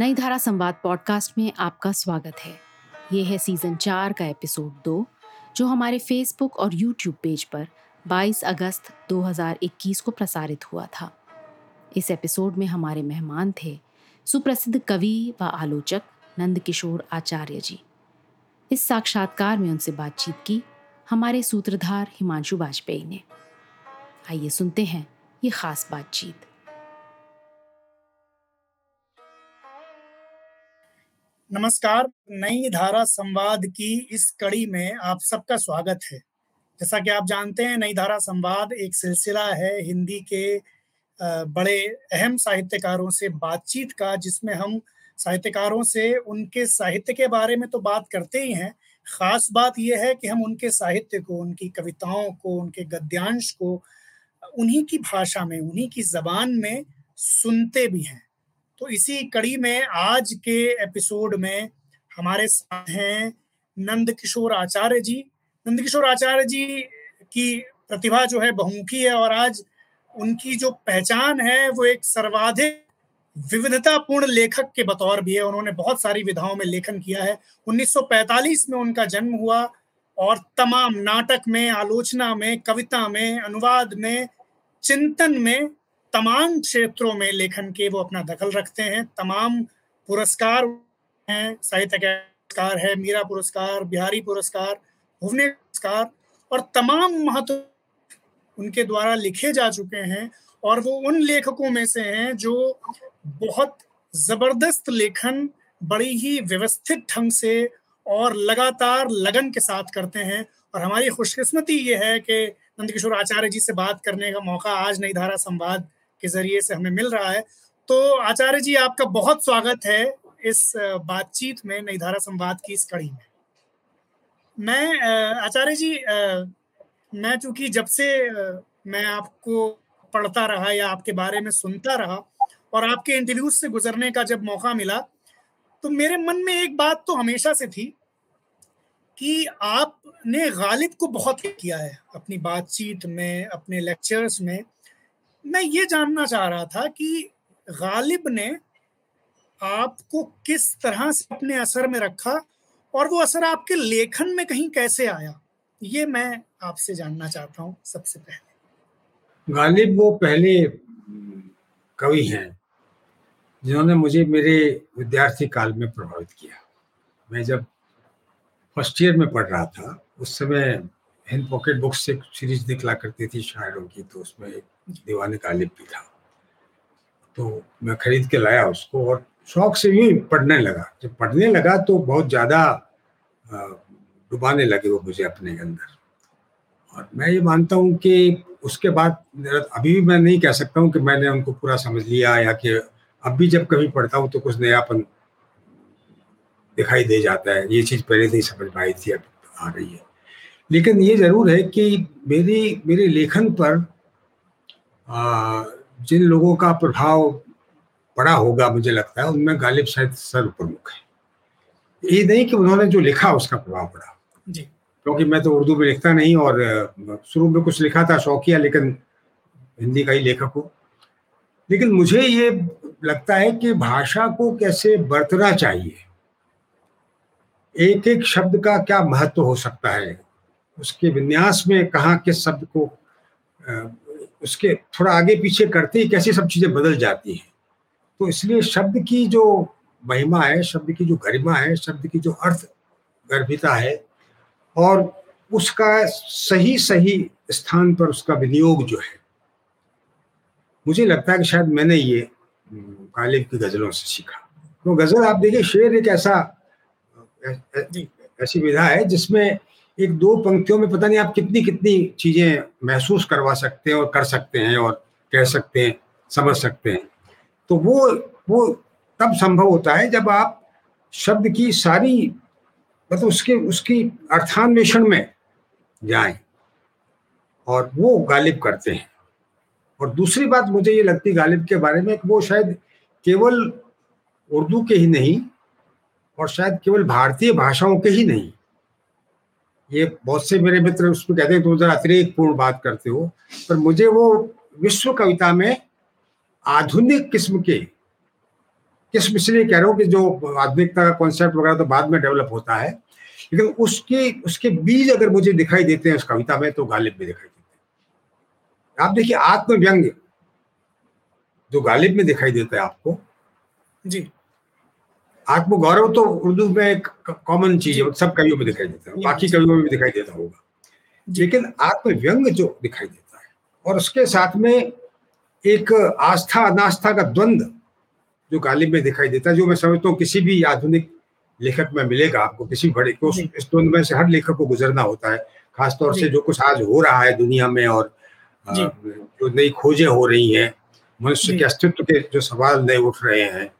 नई धारा संवाद पॉडकास्ट में आपका स्वागत है। ये है सीजन 4 का एपिसोड 2, जो हमारे फेसबुक और यूट्यूब पेज पर 22 अगस्त 2021 को प्रसारित हुआ था। इस एपिसोड में हमारे मेहमान थे सुप्रसिद्ध कवि व आलोचक नंदकिशोर आचार्य जी। इस साक्षात्कार में उनसे बातचीत की हमारे सूत्रधार हिमांशु वाजपेयी ने। आइए सुनते हैं ये खास बातचीत। नमस्कार, नई धारा संवाद की इस कड़ी में आप सबका स्वागत है। जैसा कि आप जानते हैं, नई धारा संवाद एक सिलसिला है हिंदी के बड़े अहम साहित्यकारों से बातचीत का, जिसमें हम साहित्यकारों से उनके साहित्य के बारे में तो बात करते ही हैं। ख़ास बात यह है कि हम उनके साहित्य को, उनकी कविताओं को, उनके गद्यांश को उन्हीं की भाषा में, उन्हीं की ज़बान में सुनते भी हैं। तो इसी कड़ी में आज के एपिसोड में हमारे साथ हैं नंदकिशोर आचार्य जी। नंदकिशोर आचार्य जी की प्रतिभा जो है बहुमुखी है, और आज उनकी जो पहचान है वो एक सर्वाधिक विविधतापूर्ण लेखक के बतौर भी है। उन्होंने बहुत सारी विधाओं में लेखन किया है। 1945 में उनका जन्म हुआ और तमाम नाटक में, आलोचना में, कविता में, अनुवाद में, चिंतन में, तमाम क्षेत्रों में लेखन के वो अपना दखल रखते हैं। तमाम पुरस्कार हैं, साहित्य पुरस्कार है, मीरा पुरस्कार, बिहारी पुरस्कार, भुवनेश्वर पुरस्कार, और तमाम महत्व उनके द्वारा लिखे जा चुके हैं। और वो उन लेखकों में से हैं जो बहुत ज़बरदस्त लेखन बड़ी ही व्यवस्थित ढंग से और लगातार लगन के साथ करते हैं। और हमारी खुशकिस्मती ये है कि नंदकिशोर आचार्य जी से बात करने का मौका आज नई धारा संवाद के जरिए से हमें मिल रहा है। तो आचार्य जी, आपका बहुत स्वागत है इस बातचीत में, नई धारा संवाद की इस कड़ी में। मैं आचार्य जी, मैं चूँकि जब से मैं आपको पढ़ता रहा या आपके बारे में सुनता रहा और आपके इंटरव्यूज से गुजरने का जब मौका मिला, तो मेरे मन में एक बात तो हमेशा से थी कि आपने गालिब को बहुत किया है अपनी बातचीत में, अपने लेक्चर्स में। मैं ये जानना चाह रहा था कि गालिब ने आपको किस तरह से अपने असर में रखा और वो असर आपके लेखन में कहीं कैसे आया, ये मैं आपसे जानना चाहता हूँ। सबसे पहले, गालिब वो पहले कवि हैं जिन्होंने मुझे मेरे विद्यार्थी काल में प्रभावित किया। मैं जब फर्स्ट ईयर में पढ़ रहा था, उस समय हिंद पॉकेट बुक्स से सीरीज निकला करती थी शायरों की, तो उसमें एक दीवाने गालिब भी था। तो मैं खरीद के लाया उसको और शौक से भी पढ़ने लगा। जब पढ़ने लगा तो बहुत ज़्यादा डुबाने लगे वो मुझे अपने अंदर। और मैं ये मानता हूँ कि उसके बाद अभी भी मैं नहीं कह सकता हूँ कि मैंने उनको पूरा समझ लिया, या कि अब भी जब कभी पढ़ता हूँ तो कुछ नयापन दिखाई दे जाता है। ये चीज़ पहले से ही समझ में आई थी, अब आ रही है। लेकिन ये ज़रूर है कि मेरे लेखन पर जिन लोगों का प्रभाव पड़ा होगा, मुझे लगता है उनमें गालिब शायद सर्वप्रमुख है। ये नहीं कि उन्होंने जो लिखा उसका प्रभाव पड़ा जी, क्योंकि मैं तो उर्दू में लिखता नहीं, और शुरू में कुछ लिखा था शौकिया, लेकिन हिंदी का ही लेखक हूँ। लेकिन मुझे ये लगता है कि भाषा को कैसे बरतना चाहिए, एक एक शब्द का क्या महत्व हो सकता है, उसके विन्यास में कहाँ किस शब्द को उसके थोड़ा आगे पीछे करते ही कैसी सब चीज़ें बदल जाती हैं। तो इसलिए शब्द की जो महिमा है, शब्द की जो गरिमा है, शब्द की जो अर्थ गर्भिता है, और उसका सही सही स्थान पर उसका विनियोग जो है, मुझे लगता है कि शायद मैंने ये गालिब की गज़लों से सीखा। तो गज़ल आप देखिए, शेर एक ऐसी विधा है जिसमें एक दो पंक्तियों में पता नहीं आप कितनी कितनी चीज़ें महसूस करवा सकते हैं और कर सकते हैं और कह सकते हैं, समझ सकते हैं। तो वो तब संभव होता है जब आप शब्द की सारी मतलब उसकी अर्थान्वेषण में जाएं, और वो गालिब करते हैं। और दूसरी बात मुझे ये लगती है गालिब के बारे में कि वो शायद केवल उर्दू के ही नहीं, और शायद केवल भारतीय भाषाओं के ही नहीं। ये बहुत से मेरे मित्र उसमें कहते हैं तुम जरा अतिरेकपूर्ण बात करते हो, पर मुझे वो विश्व कविता में आधुनिक किस्म के इस इसलिए कह रहा हूँ कि जो आधुनिकता का कॉन्सेप्ट वगैरह तो बाद में डेवलप होता है, लेकिन उसके बीज अगर मुझे दिखाई देते हैं उस कविता में तो गालिब में दिखाई देते हैं। आप देखिए आत्मव्यंग्य जो गालिब में दिखाई देता है आपको जी, आत्मगौरव तो उर्दू में एक कॉमन चीज है, सब कवियों में दिखाई देता है, बाकी कवियों में भी दिखाई देता होगा, लेकिन आत्मव्यंग जो दिखाई देता है और उसके साथ में एक आस्था अनास्था का द्वंद्व जो गालिब में दिखाई देता है, जो मैं समझता हूँ किसी भी आधुनिक लेखक में मिलेगा आपको, किसी बड़े को इस द्वंद्व में से हर लेखक को गुजरना होता है, खासतौर से जो कुछ आज हो रहा है दुनिया में और जो नई खोजें हो रही हैं, मनुष्य के अस्तित्व के जो सवाल नए उठ रहे हैं,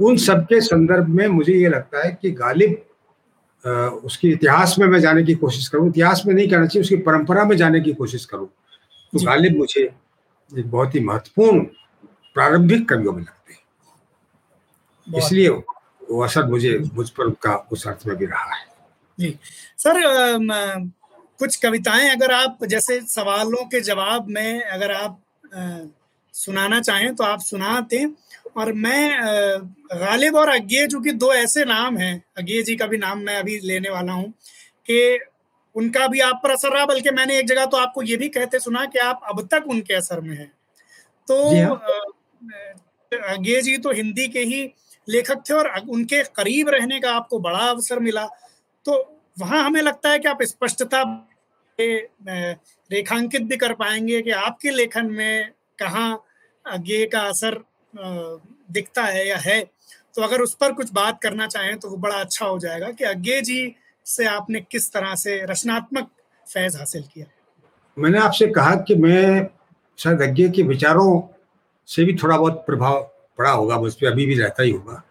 उन सबके संदर्भ में मुझे ये लगता है कि गालिब उसकी इतिहास में मैं जाने की कोशिश करूँ, इतिहास में नहीं कहना चाहिए, उसकी परंपरा में जाने की कोशिश करूँ, तो गालिब मुझे एक बहुत ही महत्वपूर्ण प्रारंभिक कवियों में लगते हैं, इसलिए वो असर मुझ पर उनका उस अर्थ में भी रहा है। जी सर, कुछ कविताएं अगर आप जैसे सवालों के जवाब में अगर आप सुनाना चाहें तो आप सुनाते, और मैं गालिब और अज्ञेय जो कि दो ऐसे नाम हैं, अज्ञेय जी का भी नाम मैं अभी लेने वाला हूँ कि उनका भी आप पर असर रहा, बल्कि मैंने एक जगह तो आपको ये भी कहते सुना कि आप अब तक उनके असर में हैं। तो अज्ञेय जी तो हिंदी के ही लेखक थे और उनके करीब रहने का आपको बड़ा अवसर मिला, तो वहाँ हमें लगता है कि आप स्पष्टता रेखांकित भी कर पाएंगे कि आपके लेखन में कहाँ अज्ञेय का असर दिखता है या है, तो अगर उस पर कुछ बात करना चाहें तो वो बड़ा अच्छा हो जाएगा कि अज्ञेय जी से आपने किस तरह से रचनात्मक फैज हासिल किया। मैंने आपसे कहा कि मैं शायद अज्ञेय के विचारों से भी थोड़ा बहुत प्रभाव पड़ा होगा मुझ पर, अभी भी रहता ही होगा,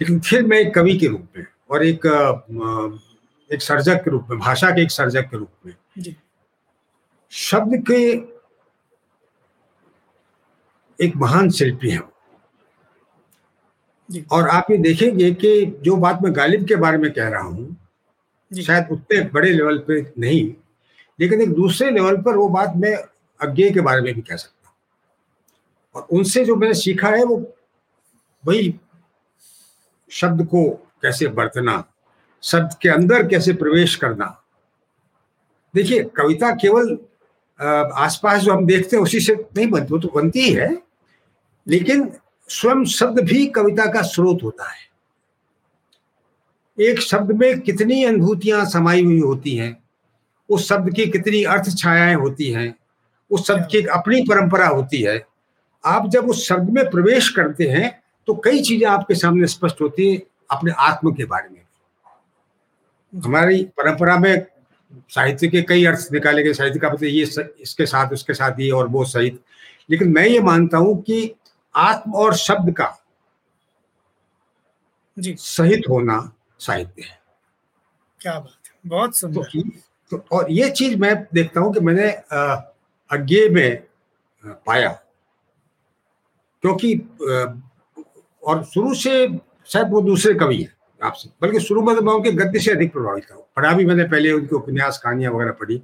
लेकिन फिर मैं एक कवि के रूप में और एक सर्जक के रूप में, भाषा के एक सर्जक के रूप में जी, शब्द के एक महान शिल्पी हैं। और आप ये देखेंगे कि जो बात मैं गालिब के बारे में कह रहा हूँ शायद उतने बड़े लेवल पे नहीं, लेकिन एक दूसरे लेवल पर वो बात मैं अज्ञेय के बारे में भी कह सकता हूँ, और उनसे जो मैंने सीखा है वो वही शब्द को कैसे बरतना, शब्द के अंदर कैसे प्रवेश करना। देखिए कविता केवल आसपास जो हम देखते हैं उसी से नहीं बनती, वो तो बनती ही है, लेकिन स्वयं शब्द भी कविता का स्रोत होता है। एक शब्द में कितनी अनुभूतियां समाई हुई होती हैं, उस शब्द की कितनी अर्थ छायाएं होती हैं, उस शब्द की एक अपनी परंपरा होती है। आप जब उस शब्द में प्रवेश करते हैं तो कई चीजें आपके सामने स्पष्ट होती हैं, अपने आत्म के बारे में। हमारी परंपरा में साहित्य के कई अर्थ निकाले गए, साहित्य का मतलब ये इसके साथ उसके साथ ये और वो सहित, लेकिन मैं ये मानता हूं कि आत्म और शब्द का जी सहित होना साहित्य है। क्या बात है, बहुत सुंदर। तो और ये चीज मैं देखता हूं कि मैंने अज्ञेय में पाया, क्योंकि और शुरू से शायद वो दूसरे कवि हैं आपसे, बल्कि शुरू में मैं उनके गद्य से अधिक प्रभावित था। पढ़ा भी मैंने पहले उनके उपन्यास कहानियां वगैरह पढ़ी,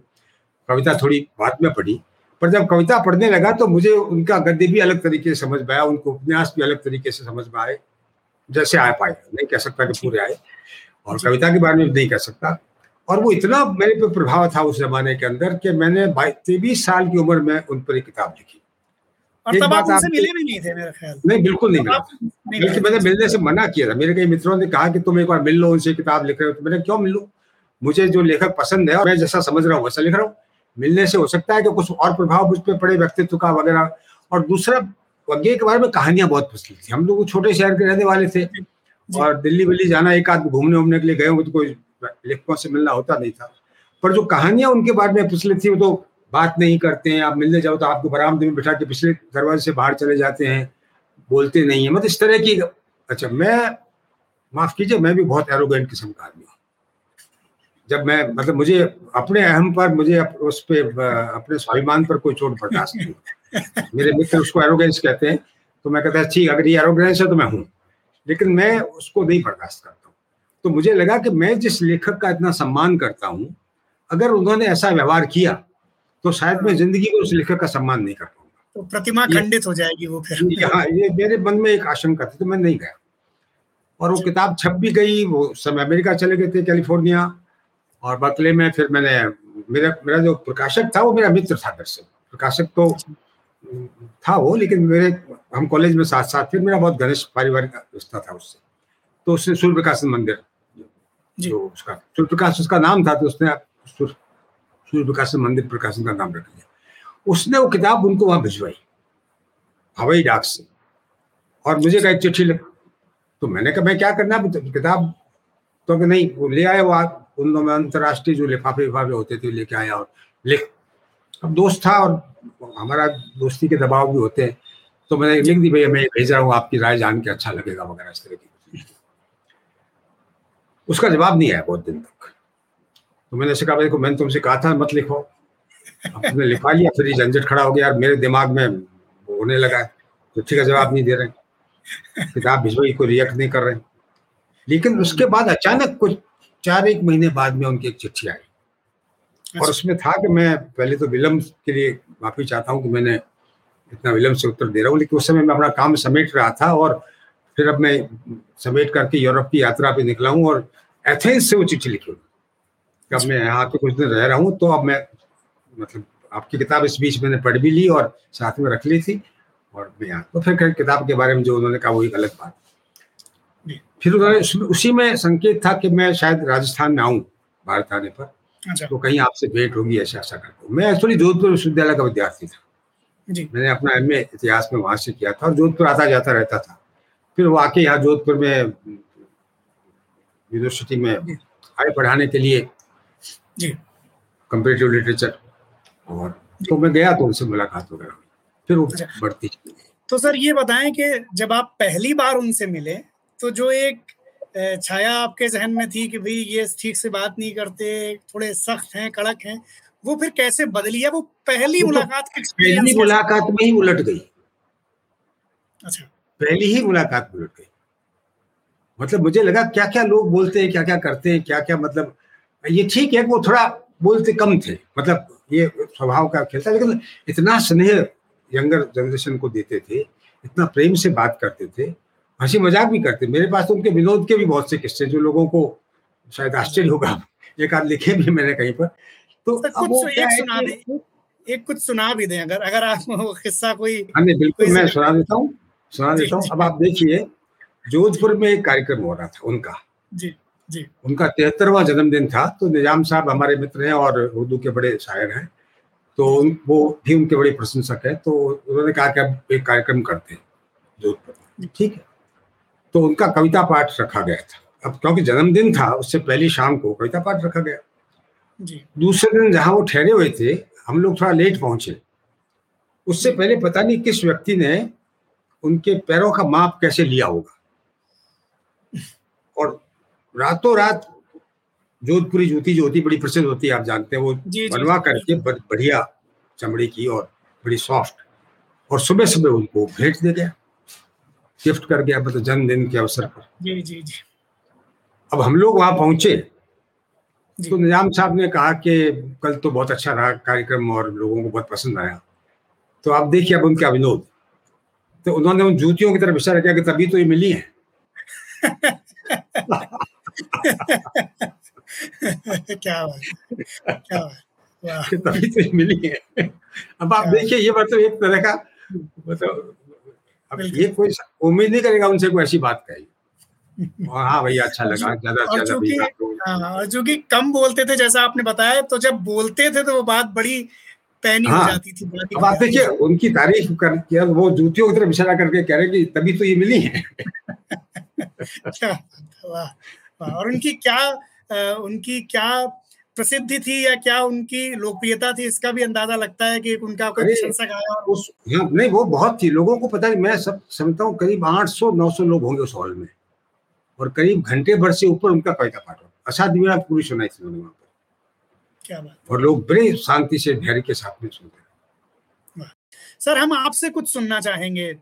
कविता थोड़ी बाद में पढ़ी, पर जब कविता पढ़ने लगा तो मुझे उनका गद्य भी अलग तरीके से समझ में आया, उनको उपन्यास भी अलग तरीके से समझ में आए, जैसे आ पाए, नहीं कह सकता कि पूरे आए, और कविता के बारे में नहीं कह सकता। और वो इतना मेरे पे प्रभाव था उस जमाने के अंदर कि मैंने 23 साल की उम्र में उन पर एक किताब लिखी। और तब आप उनसे मिले भी नहीं थे मेरे ख्याल? नहीं, बिल्कुल नहीं मिला, बल्कि मैंने मिलने से मना किया था। मेरे कई मित्रों ने कहा कि तुम एक बार मिल लो, उनसे किताब लिख रहे हो। तो मैंने क्यों मिलूं, मुझे जो लेखक पसंद है और मैं जैसा समझ रहा हूँ वैसा लिख रहा हूँ, मिलने से हो सकता है कि कुछ और प्रभाव मुझ पर पड़े, व्यक्तित्व का वगैरह। और दूसरा, अज्ञेय के बारे में कहानियां बहुत पसंद थी। हम लोग छोटे शहर के रहने वाले थे और दिल्ली विल्ली जाना, एक आध घूमने उमने के लिए गए हों तो कोई लेखकों से मिलना होता नहीं था, पर जो कहानियां उनके बारे में प्रचलित थी वो तो बात नहीं करते हैं। आप मिलने जाओ तो आपको बरामदे में बिठा के पिछले दरवाजे से बाहर चले जाते हैं, बोलते नहीं है, मतलब इस तरह की। अच्छा, मैं माफ कीजिए, मैं भी बहुत एरोगेंट किस्म का आदमी हूँ। जब मैं मतलब मुझे अपने अहम पर, मुझे उस पर, अपने स्वाभिमान पर कोई चोट बर्दाश्त नहीं। मेरे मित्र उसको एरोगेंस कहते हैं, तो मैं कहता है ठीक, अगर ये एरोगेंस है तो मैं हूँ, लेकिन मैं उसको नहीं बर्दाश्त करता हूँ। तो मुझे लगा कि मैं जिस लेखक का इतना सम्मान करता हूँ, अगर उन्होंने ऐसा व्यवहार किया तो शायद मैं जिंदगी में उस लेखक का सम्मान नहीं कर पाऊंगा, तो प्रतिमा खंडित हो जाएगी वो फिर। हाँ, ये मेरे मन में एक आशंका थी, तो मैं नहीं गया। और वो किताब छप भी गई। वो समय अमेरिका चले गए थे, कैलिफोर्निया और बर्कले में। फिर मैंने मेरा जो प्रकाशक था वो मेरा मित्र था। दरअसल प्रकाशक तो था वो, लेकिन हम कॉलेज में साथ साथ थे। मेरा बहुत घनिष्ठ पारिवारिक रिश्ता था उससे। तो उसने सूर्य प्रकाशन मंदिर जो उसका सूर्य प्रकाश उसका नाम था, तो उसने सूर्य प्रकाशन मंदिर प्रकाशन का नाम रख लिया। उसने वो किताब उनको वहां भिजवाई हवाई डाक से और मुझे कहा चिट्ठी लिख। तो मैंने कहा मैं क्या करना किताब, तो नहीं वो ले आया। वो उन दोनों में अंतर्राष्ट्रीय जो लिफाफे होते थे लेके आया और लिख। अब दोस्त था और हमारा दोस्ती के दबाव भी होते हैं, तो मैंने लिख दी, भैया मैं भेज रहा हूँ, आपकी राय जान के अच्छा लगेगा वगैरह इस तरह की। उसका जवाब नहीं आया बहुत दिन तक। तो मैंने उससे कहा भाई को मैंने तुमसे कहा था मत लिखो, आपने लिखा लिया। फिर ये झंझट खड़ा हो गया यार मेरे दिमाग में, होने लगा चिट्ठी का जवाब नहीं दे रहे, किताब भिजवाई, कोई रिएक्ट नहीं कर रहे। लेकिन उसके बाद अचानक कुछ 4-1 महीने बाद में उनकी एक चिट्ठी आई और उसमें था कि मैं पहले तो विलम्ब के लिए माफी चाहता हूँ कि मैंने इतना विलम्ब से उत्तर दे रहा हूँ, लेकिन उस समय मैं अपना काम समेट रहा था और फिर अब मैं समेट करके यूरोप की यात्रा पे निकला हूँ और एथेंस से वो चिट्ठी लिखी हुई। अब मैं यहाँ पे कुछ दिन रह रहा हूँ, तो अब मैं मतलब आपकी किताब इस बीच मैंने पढ़ भी ली और साथ में रख ली थी और मैं यहाँ। तो फिर किताब के बारे में जो उन्होंने कहा वो एक अलग बात। फिर उन्होंने उसी में संकेत था कि मैं शायद राजस्थान में आऊँ भारत आने पर, तो कहीं आपसे भेंट होगी ऐसा करके। मैं एक्चुअली जोधपुर विश्वविद्यालय का विद्यार्थी था जी। मैंने अपना MA इतिहास में वहाँ से किया था और जोधपुर आता जाता रहता था। फिर वो आके यहाँ जोधपुर में यूनिवर्सिटी में आए पढ़ाने के लिए कंपेरेटिव लिटरेचर, और तो मैं गया तो उनसे मुलाकात वगैरह। फिर वो बढ़ती। तो सर ये बताएं कि जब आप पहली बार उनसे मिले तो जो एक छाया आपके जहन में थी कि भाई ये ठीक से बात नहीं करते, थोड़े सख्त हैं, कड़क हैं, वो फिर कैसे बदली है? वो पहली मुलाकात में ही उलट गई। अच्छा, पहली ही मुलाकात में उलट गई। मतलब मुझे लगा क्या क्या लोग बोलते हैं, क्या क्या करते हैं, क्या क्या मतलब ये ठीक है। वो थोड़ा बोलते कम थे, मतलब ये स्वभाव का खेल था, लेकिन इतना स्नेह यंगर जनरेशन को देते थे, इतना प्रेम से बात करते थे, हंसी मजाक भी करते। मेरे पास तो उनके विनोद के भी बहुत से किस्से जो लोगों को शायद आश्चर्य होगा, एक आध लिखे भी मैंने कहीं पर। तो कुछ सुना भी दें अगर आप किस्सा कोई। बिल्कुल मैं सुना देता हूँ। अब आप देखिए, जोधपुर में एक कार्यक्रम हो रहा था उनका, उनका 73वां जन्मदिन था। तो निजाम साहब हमारे मित्र हैं और उर्दू के बड़े शायर हैं, तो वो भी उनके बड़े प्रशंसक हैं। तो उन्होंने कहा कि अब एक कार्यक्रम करते हैं जोधपुर में, ठीक है। तो उनका कविता पाठ रखा गया था। अब क्योंकि जन्मदिन था, उससे पहली शाम को कविता पाठ रखा गया जी। दूसरे दिन जहाँ वो ठहरे हुए थे, हम लोग थोड़ा लेट पहुंचे। उससे पहले पता नहीं किस व्यक्ति ने उनके पैरों का माप कैसे लिया होगा और रातों रात जोधपुरी जूती जो होती बड़ी प्रसिद्ध होती है, आप जानते हैं, वो बनवा करके बढ़िया चमड़ी की और बड़ी सॉफ्ट, और सुबह सुबह उनको भेंट दे गया, गिफ्ट कर गया, मतलब जन्मदिन के अवसर पर। जी जी जी। अब हम लोग वहां पहुंचे तो निजाम साहब ने कहा कि कल तो बहुत अच्छा रहा कार्यक्रम और लोगों को बहुत पसंद आया। तो आप देखिए अब उनका विनोद। तो उन्होंने उन जूतियों की तरफ इशारा किया कि तभी तो ये मिली है क्या बात तभी तो ये मिली है। अब आप देखिए, ये मतलब एक तरह का मतलब अब ये कोई उम्मीद नहीं करेगा उनसे कोई ऐसी बात कही। और हाँ भैया अच्छा लगा ज्यादा। जो कि कम बोलते थे जैसा आपने बताया, तो जब बोलते थे तो वो बात बड़ी पैनी हो जाती थी। अब आप देखिए उनकी तारीफ कर, वो जूतियों की तरफ इशारा करके कह रहे कि तभी तो ये मिली है। वाह। और उनकी क्या प्रसिद्धि थी या क्या उनकी लोकप्रियता थी, इसका भी अंदाजा लगता है कि उनका कोई प्रशंसक आया। नहीं, वो बहुत थी, लोगों को पता नहीं। मैं सब समझता हूँ करीब 800-900 लोग होंगे उस हॉल में और करीब घंटे भर से ऊपर उनका कविता पाठ असाध्य मीरा पूरी सुनाई थी उन्होंने वहाँ पर। क्या बात। और लोग बड़े शांति से धैर्य के साथ में सुनते। सर हम आपसे कुछ सुनना चाहेंगे।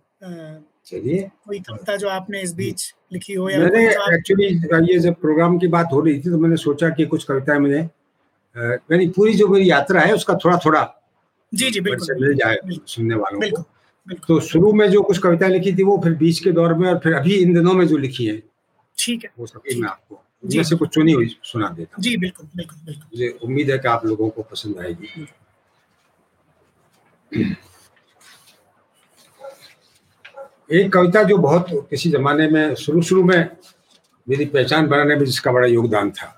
चलिए, कोई कविता जो आपने इस बीच लिखी हो या मैंने एक्चुअली ये जब प्रोग्राम की बात हो रही थी तो मैंने सोचा कि कुछ कविताएं मैंने यानी पूरी जो मेरी यात्रा है उसका थोड़ा थोड़ा जी बिल्कुल मिल जाए सुनने वालों को। तो शुरू में जो कुछ कविताएं लिखी थी वो फिर बीच के दौर में और फिर अभी इन दिनों में जो लिखी है ठीक है, वो सब मैं आपको जी से कुछ चुनी हुई सुना देता हूँ। जी बिल्कुल बिल्कुल बिल्कुल, मुझे उम्मीद है कि आप लोगों को पसंद आएगी। एक कविता जो बहुत किसी जमाने में शुरू में मेरी पहचान बनाने में जिसका बड़ा योगदान था,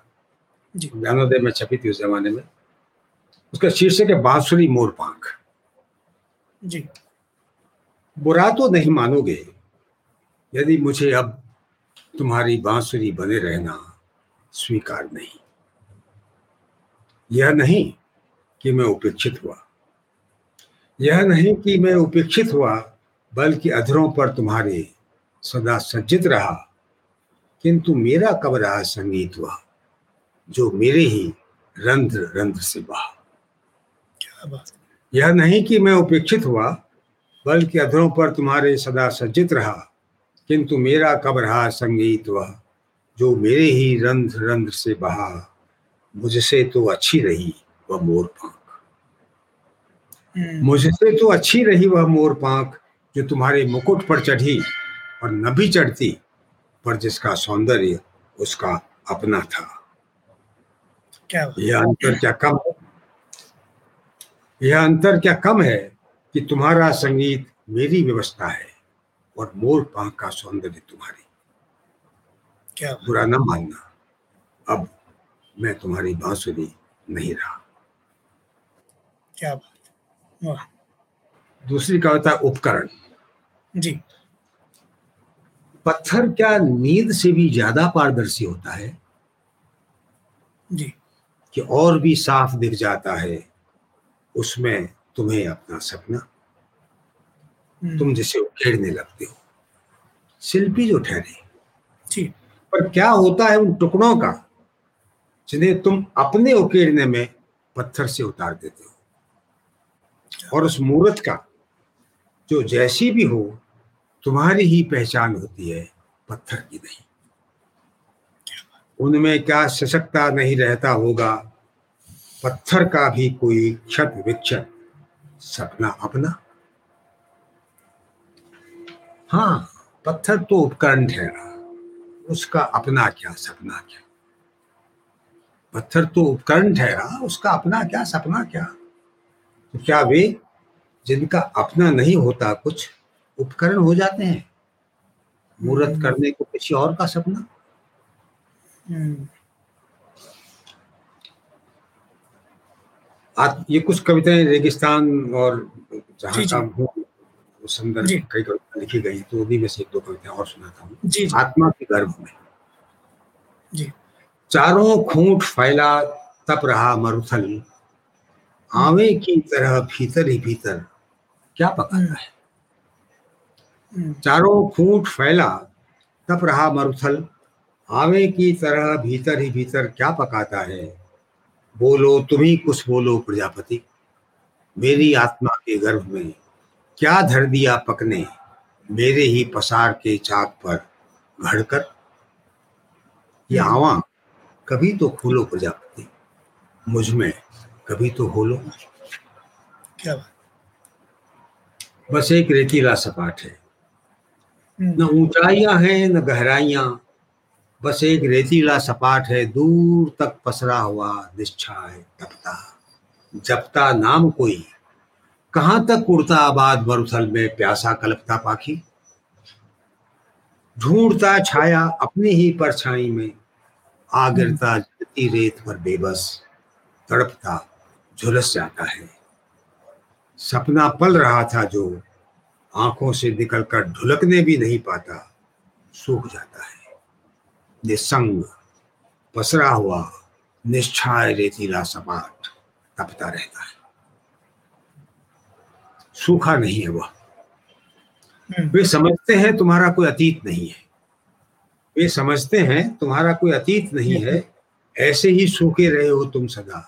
ज्ञानोदय में छपी थी उस जमाने में, उसका शीर्षक है बांसुरी मोर पंख। जी, बुरा तो नहीं मानोगे यदि मुझे अब तुम्हारी बांसुरी बने रहना स्वीकार नहीं। यह नहीं कि मैं उपेक्षित हुआ, बल्कि अधरों पर तुम्हारे सदा सज्जित रहा, किंतु मेरा कब रहा संगीत हुआ जो मेरे ही रंध्र रंध्र से बहा। क्या बात! यह नहीं कि मैं उपेक्षित हुआ बल्कि अधरों पर तुम्हारे सदा सज्जित रहा, किंतु मेरा कब रहा संगीत हुआ जो मेरे ही रंध्र रंध्र से बहा। मुझसे तो अच्छी रही वह मोर पंख, जो तुम्हारे मुकुट पर चढ़ी और न भी चढ़ती, पर जिसका सौंदर्य उसका अपना था। यह अंतर क्या कम है कि तुम्हारा संगीत मेरी व्यवस्था है और मोर पंख का सौंदर्य तुम्हारी। क्या बुरा न मानना, अब मैं तुम्हारी बांसुरी नहीं रहा। क्या बात! वाह! दूसरी कविता उपकरण। जी, पत्थर क्या नींद से भी ज्यादा पारदर्शी होता है? जी, कि और भी साफ दिख जाता है उसमें तुम्हें अपना सपना। तुम जिसे उकेड़ने लगते हो शिल्पी जो ठहरे। जी, पर क्या होता है उन टुकड़ों का जिन्हें तुम अपने उकेड़ने में पत्थर से उतार देते हो, और उस मूर्त का जो जैसी भी हो तुम्हारी ही पहचान होती है, पत्थर की नहीं। उनमें क्या सशक्ता नहीं रहता होगा, पत्थर का भी कोई क्षत विक्षत सपना अपना। हाँ, पत्थर तो उपकरण ठहरा, उसका अपना क्या सपना क्या। तो क्या वे जिनका अपना नहीं होता कुछ उपकरण हो जाते हैं, मूर्त करने को किसी और का सपना। ये कुछ कविताएं रेगिस्तान और जहाँ का उस संदर्भ कई कविता लिखी गई, तो उन्हीं में से एक दो कविताएं और सुनाता हूँ। आत्मा के गर्भ में। जी, चारों खूंट फैला तप रहा मरुथल, आवे की तरह भीतर ही भीतर क्या पका रहा है। चारों खूंट फैला तप रहा मरुथल, आवे की तरह भीतर ही भीतर क्या पकाता है। बोलो तुम्ही कुछ बोलो प्रजापति, मेरी आत्मा के गर्भ में क्या धर दिया पकने, मेरे ही पसार के चाक पर घड़कर। ये आवा कभी तो खोलो प्रजापति, मुझमें कभी तो हो लो। क्या बात! बस एक रेतीला सपाट है, न ऊंचाइयां हैं न गहराइयां, बस एक रेतीला सपाट है दूर तक पसरा हुआ निश्चाय तपता। जपता नाम कोई कहाँ तक उड़ता आबाद मरुथल में प्यासा कलपता पाखी। ढूंढता छाया अपनी ही परछाई में, आ गिरता जलती रेत पर बेबस, तड़पता झुलस जाता है। सपना पल रहा था जो आंखों से निकलकर ढुलकने भी नहीं पाता, सूख जाता है। निसंग पसरा हुआ निश्छाय रेतीला सपाट तपता रहता है, सूखा नहीं है वह। वे समझते हैं तुम्हारा कोई अतीत नहीं है, ऐसे ही सूखे रहे हो तुम सदा,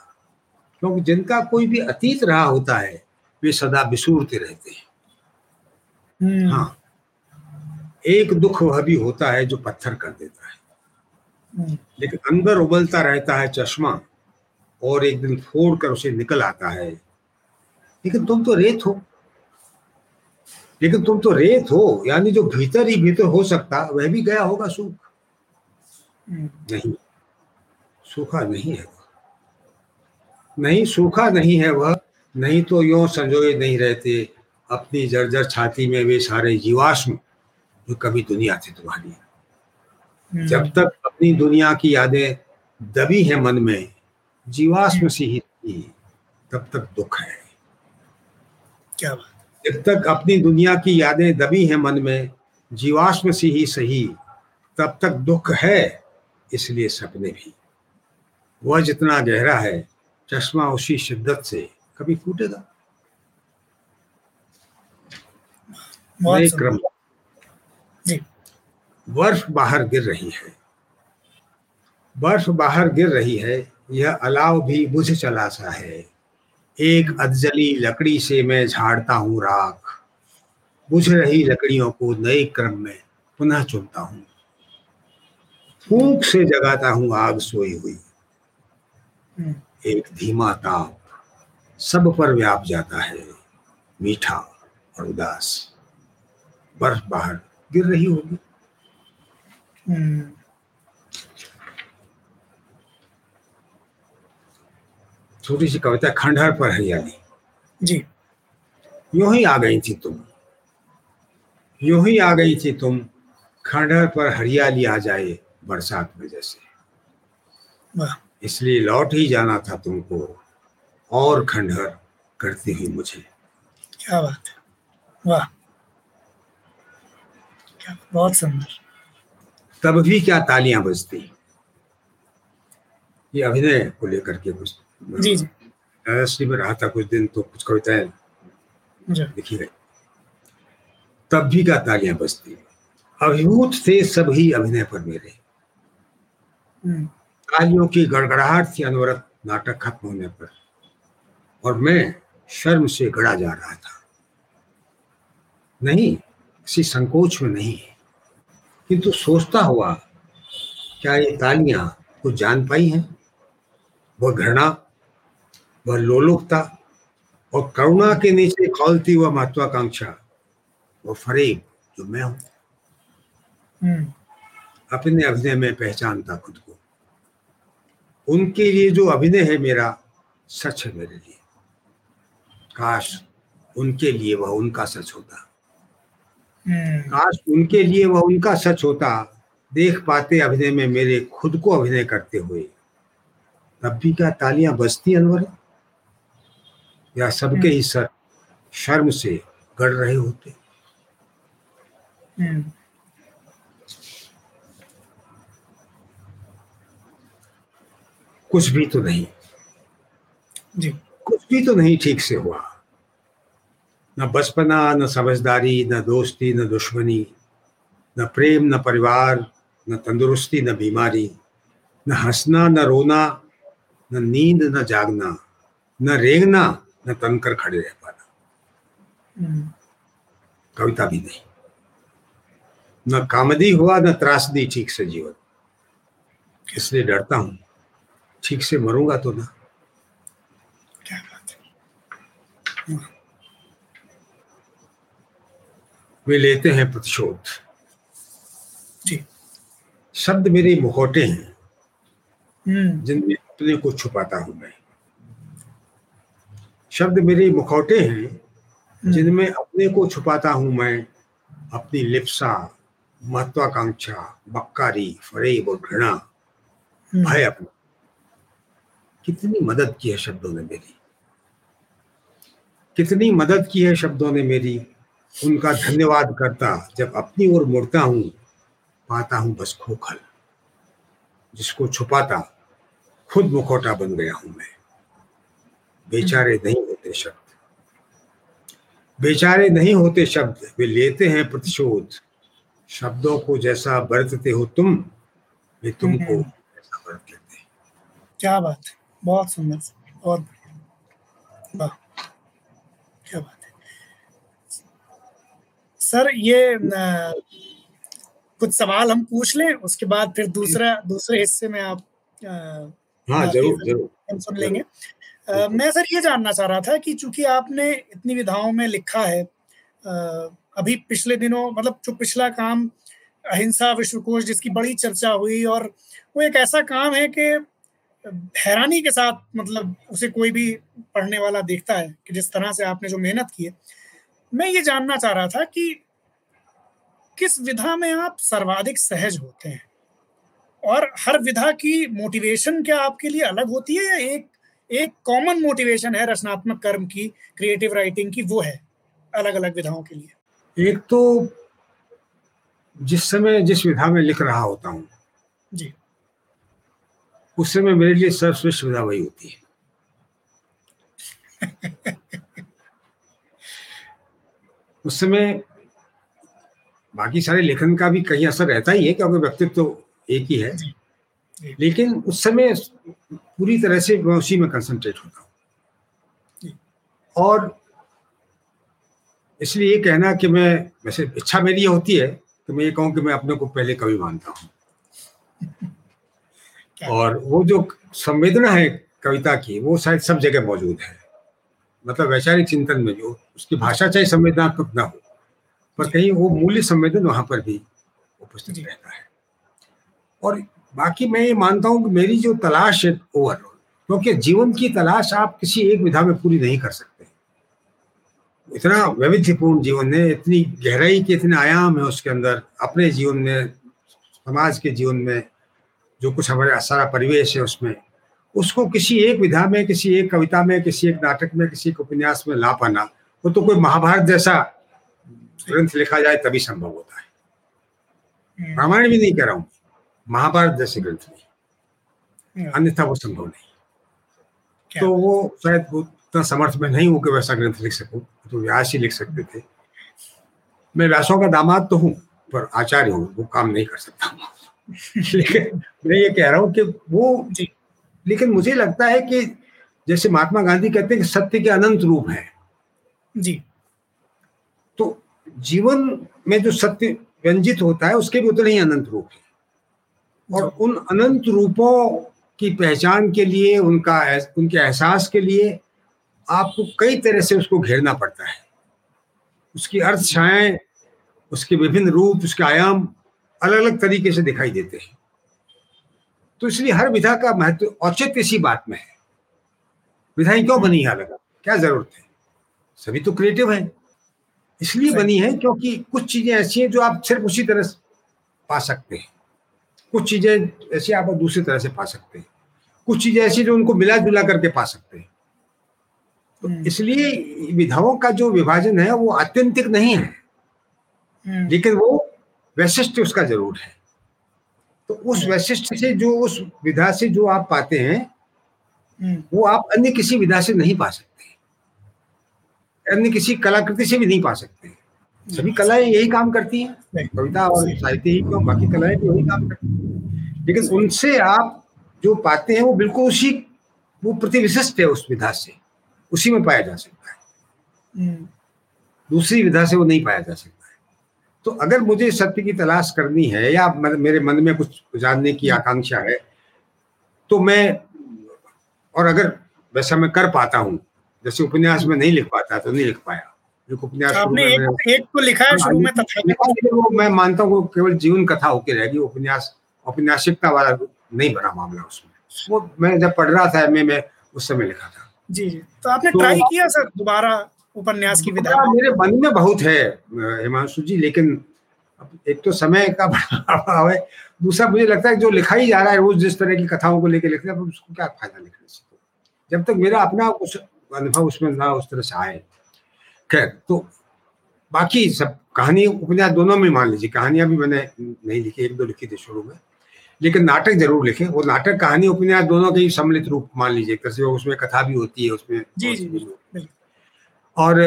क्योंकि जिनका कोई भी अतीत रहा होता है वे सदा बिसूरते रहते हैं। हाँ, एक दुख वह भी होता है जो पत्थर कर देता है, लेकिन अंदर उबलता रहता है चश्मा और एक दिन फोड़ कर उसे निकल आता है। लेकिन तुम तो रेत हो, यानी जो भीतर ही भीतर हो सकता वह भी गया होगा सूख। नहीं, सूखा नहीं है वह, नहीं सूखा नहीं है वह, नहीं तो यों संजोए नहीं रहते अपनी जर्जर छाती में वे सारे जीवाश्म जो कभी दुनिया थी तुम्हारी। जब तक अपनी दुनिया की यादें दबी है मन में, जीवाश्म सी ही थी, तब तक दुख है। क्या बात! जब तक अपनी दुनिया की यादें दबी हैं मन में, जीवाश्म सी ही सही, तब तक दुख है। इसलिए सपने भी, वह जितना गहरा है चश्मा उसी शिद्दत से कभी फूटेगा। क्रम बर्फ बाहर गिर रही है, बर्फ बाहर गिर रही है, यह अलाव भी बुझ चला सा है। एक अधजली लकड़ी से मैं झाड़ता हूँ राख, बुझ रही लकड़ियों को नए क्रम में पुनः चुनता हूँ। फूंक से जगाता हूँ आग सोई हुई, एक धीमा ताप सब पर व्याप जाता है, मीठा और उदास। बर्फ बाहर गिर रही होगी। छोटी सी कविता, खंडहर पर हरियाली। जी, यूं ही आ गई थी तुम, यूं ही आ गई थी तुम, खंडहर पर हरियाली आ जाए बरसात में जैसे। इसलिए लौट ही जाना था तुमको, और खंडहर करती हुई मुझे। क्या बात है, वाह, क्या बहुत सुंदर। तब भी क्या तालियां बजती। ये अभिनय को लेकर के कुछ जी जी में रहा था कुछ दिन, तो कुछ कविताएं लिखी गई। तब भी का तालियां बजती, अभिभूत थे सभी अभिनय पर मेरे। तालियों की गड़गड़ाहट थी अनवरत नाटक खत्म होने पर, और मैं शर्म से गड़ा जा रहा था। नहीं, किसी संकोच में नहीं, किंतु सोचता हुआ, क्या ये तालियां कुछ जान पाई हैं? वह घृणा, वह लोलुपता और करुणा के नीचे खौलती वह महत्वाकांक्षा, वह फरेब जो मैं हूं। अपने अभिनय में पहचानता खुद को। उनके लिए जो अभिनय है मेरा, सच है मेरे लिए। काश उनके लिए वह उनका सच होता। काश उनके लिए वह उनका सच होता, देख पाते अभिनय में मेरे खुद को अभिनय करते हुए। तब भी क्या तालियां बजती अनवर, या सबके ही सर शर्म से गड़ रहे होते। कुछ भी तो नहीं जी, कुछ भी तो नहीं ठीक से हुआ। न बचपना, न समझदारी, न दोस्ती, न दुश्मनी, न प्रेम, न परिवार, न तंदुरुस्ती, न बीमारी, न हंसना, न रोना, न नींद, न जागना, न रेंगना, न तनकर खड़े रह पाना। कविता भी नहीं, न कामदी हुआ, न त्रासदी ठीक से जीवन। इसलिए डरता हूं, ठीक से मरूंगा तो ना। क्या बात है, वे लेते हैं प्रतिशोध। जी, शब्द मेरे मुखौटे हैं जिनमें अपने को छुपाता हूं मैं। शब्द मेरे मुखौटे हैं जिनमें अपने को छुपाता हूं मैं। अपनी लिप्सा, महत्वाकांक्षा, बक्कारी, फरेब और घृणा, भय अपना। कितनी मदद की है शब्दों ने मेरी, कितनी मदद की है शब्दों ने मेरी। उनका धन्यवाद करता जब अपनी ओर मुड़ता हूं, पाता हूं बस खोखल, जिसको छुपाता खुद मुखौटा बन गया हूं मैं। बेचारे नहीं होते शब्द, बेचारे नहीं होते शब्द, वे लेते हैं प्रतिशोध। शब्दों को जैसा बरतते हो तुम, वे तुमको ऐसा बरत लेते हैं। क्या बात है, बहुत सुंदर, बहुत बढ़िया, क्या बात है सर। ये कुछ सवाल हम पूछ लें, उसके बाद फिर दूसरे हिस्से में आप जरूर हम सुन लेंगे। मैं सर ये जानना चाह रहा था कि चूंकि आपने इतनी विधाओं में लिखा है, अभी पिछले दिनों, मतलब जो पिछला काम अहिंसा विश्वकोश, जिसकी बड़ी चर्चा हुई, और वो एक ऐसा काम है कि हैरानी के साथ मतलब उसे कोई भी पढ़ने वाला देखता है कि जिस तरह से आपने जो मेहनत की है। मैं ये जानना चाह रहा था कि किस विधा में आप सर्वाधिक सहज होते हैं, और हर विधा की मोटिवेशन क्या आपके लिए अलग होती है, या एक कॉमन मोटिवेशन है रचनात्मक कर्म की, क्रिएटिव राइटिंग की, वो है अलग अलग विधाओं के लिए? एक तो जिस समय जिस विधा में लिख रहा होता हूँ जी, उस समय मेरे लिए सर्वश्रेष्ठ विधा वही होती है। उस समय बाकी सारे लेखन का भी कहीं असर रहता ही है क्योंकि व्यक्तित्व तो एक ही है, लेकिन उस समय पूरी तरह से मैं उसी में कंसंट्रेट होता हूँ। और इसलिए ये कहना कि मैं, वैसे इच्छा मेरी ये होती है कि मैं ये कहूँ कि मैं अपने को पहले कवि मानता हूँ, और वो जो संवेदना है कविता की वो शायद सब जगह मौजूद है। मतलब वैचारिक चिंतन में जो उसकी भाषा चाहे संवेदनात्मक ना हो, पर कहीं वो मूल्य संवेदन वहाँ पर भी उपस्थित रहता है। और बाकी मैं ये मानता हूँ कि मेरी जो तलाश है ओवरऑल, क्योंकि जीवन की तलाश आप किसी एक विधा में पूरी नहीं कर सकते, इतना वैविध्यपूर्ण जीवन है, इतनी गहराई के इतने आयाम है उसके अंदर, अपने जीवन में, समाज के जीवन में, जो कुछ हमारा सारा परिवेश है उसमें, उसको किसी एक विधा में, किसी एक कविता में, किसी एक नाटक में, किसी एक उपन्यास में ला पाना, वो तो कोई महाभारत जैसा ग्रंथ लिखा जाए तभी संभव होता है। रामायण भी नहीं कह रहा हूँ, महाभारत जैसे ग्रंथ में, अन्यथा वो संभव नहीं। तो वो शायद उतना समर्थ में नहीं हूँ कि वैसा ग्रंथ लिख सकूँ, तो व्यास ही लिख सकते थे। मैं व्यासों का दामाद तो हूँ पर आचार्य हूँ, वो काम नहीं कर सकता। लेकिन मैं ये कह रहा हूँ कि वो, लेकिन मुझे लगता है कि जैसे महात्मा गांधी कहते हैं कि सत्य के अनंत रूप है जी, तो जीवन में जो सत्य व्यंजित होता है उसके भी उतने ही अनंत रूप है, और उन अनंत रूपों की पहचान के लिए, उनका उनके एहसास के लिए आपको कई तरह से उसको घेरना पड़ता है। उसकी अर्थ छाएं, उसके विभिन्न रूप, उसके आयाम अलग अलग तरीके से दिखाई देते हैं। तो इसलिए हर विधा का महत्व, औचित्य इसी बात में है। विधाएं क्यों बनी है अलग, क्या जरूरत है? सभी तो क्रिएटिव हैं, इसलिए बनी है क्योंकि कुछ चीजें ऐसी हैं जो आप सिर्फ उसी तरह से पा सकते हैं, कुछ चीजें ऐसी आप दूसरी तरह से पा सकते हैं, कुछ चीजें ऐसी जो उनको मिला जुला करके पा सकते हैं। तो इसलिए विधाओं का जो विभाजन है वो आत्यंतिक नहीं है, लेकिन वो वैशिष्ट उसका जरूर है। तो उस वैशिष्ट से जो, उस विधा से जो आप पाते हैं वो आप अन्य किसी विधा से नहीं पा सकते, अन्य किसी कलाकृति से भी नहीं पा सकते। सभी कलाएं यही काम करती हैं, कविता और साहित्य ही क्यों, बाकी कलाएं भी वही काम करती हैं, लेकिन उनसे आप जो पाते हैं वो बिल्कुल उसी, वो प्रति विशिष्ट है उस विधा से, उसी में पाया जा सकता है, दूसरी विधा से वो नहीं पाया जा सकता। तो अगर मुझे सत्य की तलाश करनी है या मेरे मन में कुछ जानने की आकांक्षा है, तो मैं, और अगर वैसा मैं कर पाता हूँ, जैसे उपन्यास में नहीं लिख पाता तो नहीं लिख पाया, उपन्यास एक तो लिखा है शुरू में, वो मैं मानता हूँ केवल जीवन कथा होके रहेगी, उपन्यास औपन्यासिकता वाला नहीं बना मामला उसमें। वो मैं जब पढ़ रहा था मैं उस समय लिखा था जी। तो आपने ट्राई किया सर दोबारा उपन्यास की विधा? मेरे मन में बहुत है हिमांशु जी, लेकिन एक तो समय का बड़ा अभाव है, दूसरा मुझे लगता है जो लिखा ही जा रहा है रोज जिस तरह की कथाओं को लेकर लिखना, तो उसको क्या फायदा लिखने से, जब तक मेरा अपना कुछ अनुभव उसमें ना उस तरह से आए। खैर, तो बाकी सब कहानी उपन्यास दोनों में, मान लीजिए कहानियां भी मैंने नहीं लिखी, एक दो लिखी थी शुरू में, लेकिन नाटक जरूर लिखे। वो नाटक कहानी उपन्यास दोनों के ही सम्मिलित रूप मान लीजिए, उसमें कथा भी होती है उसमें। और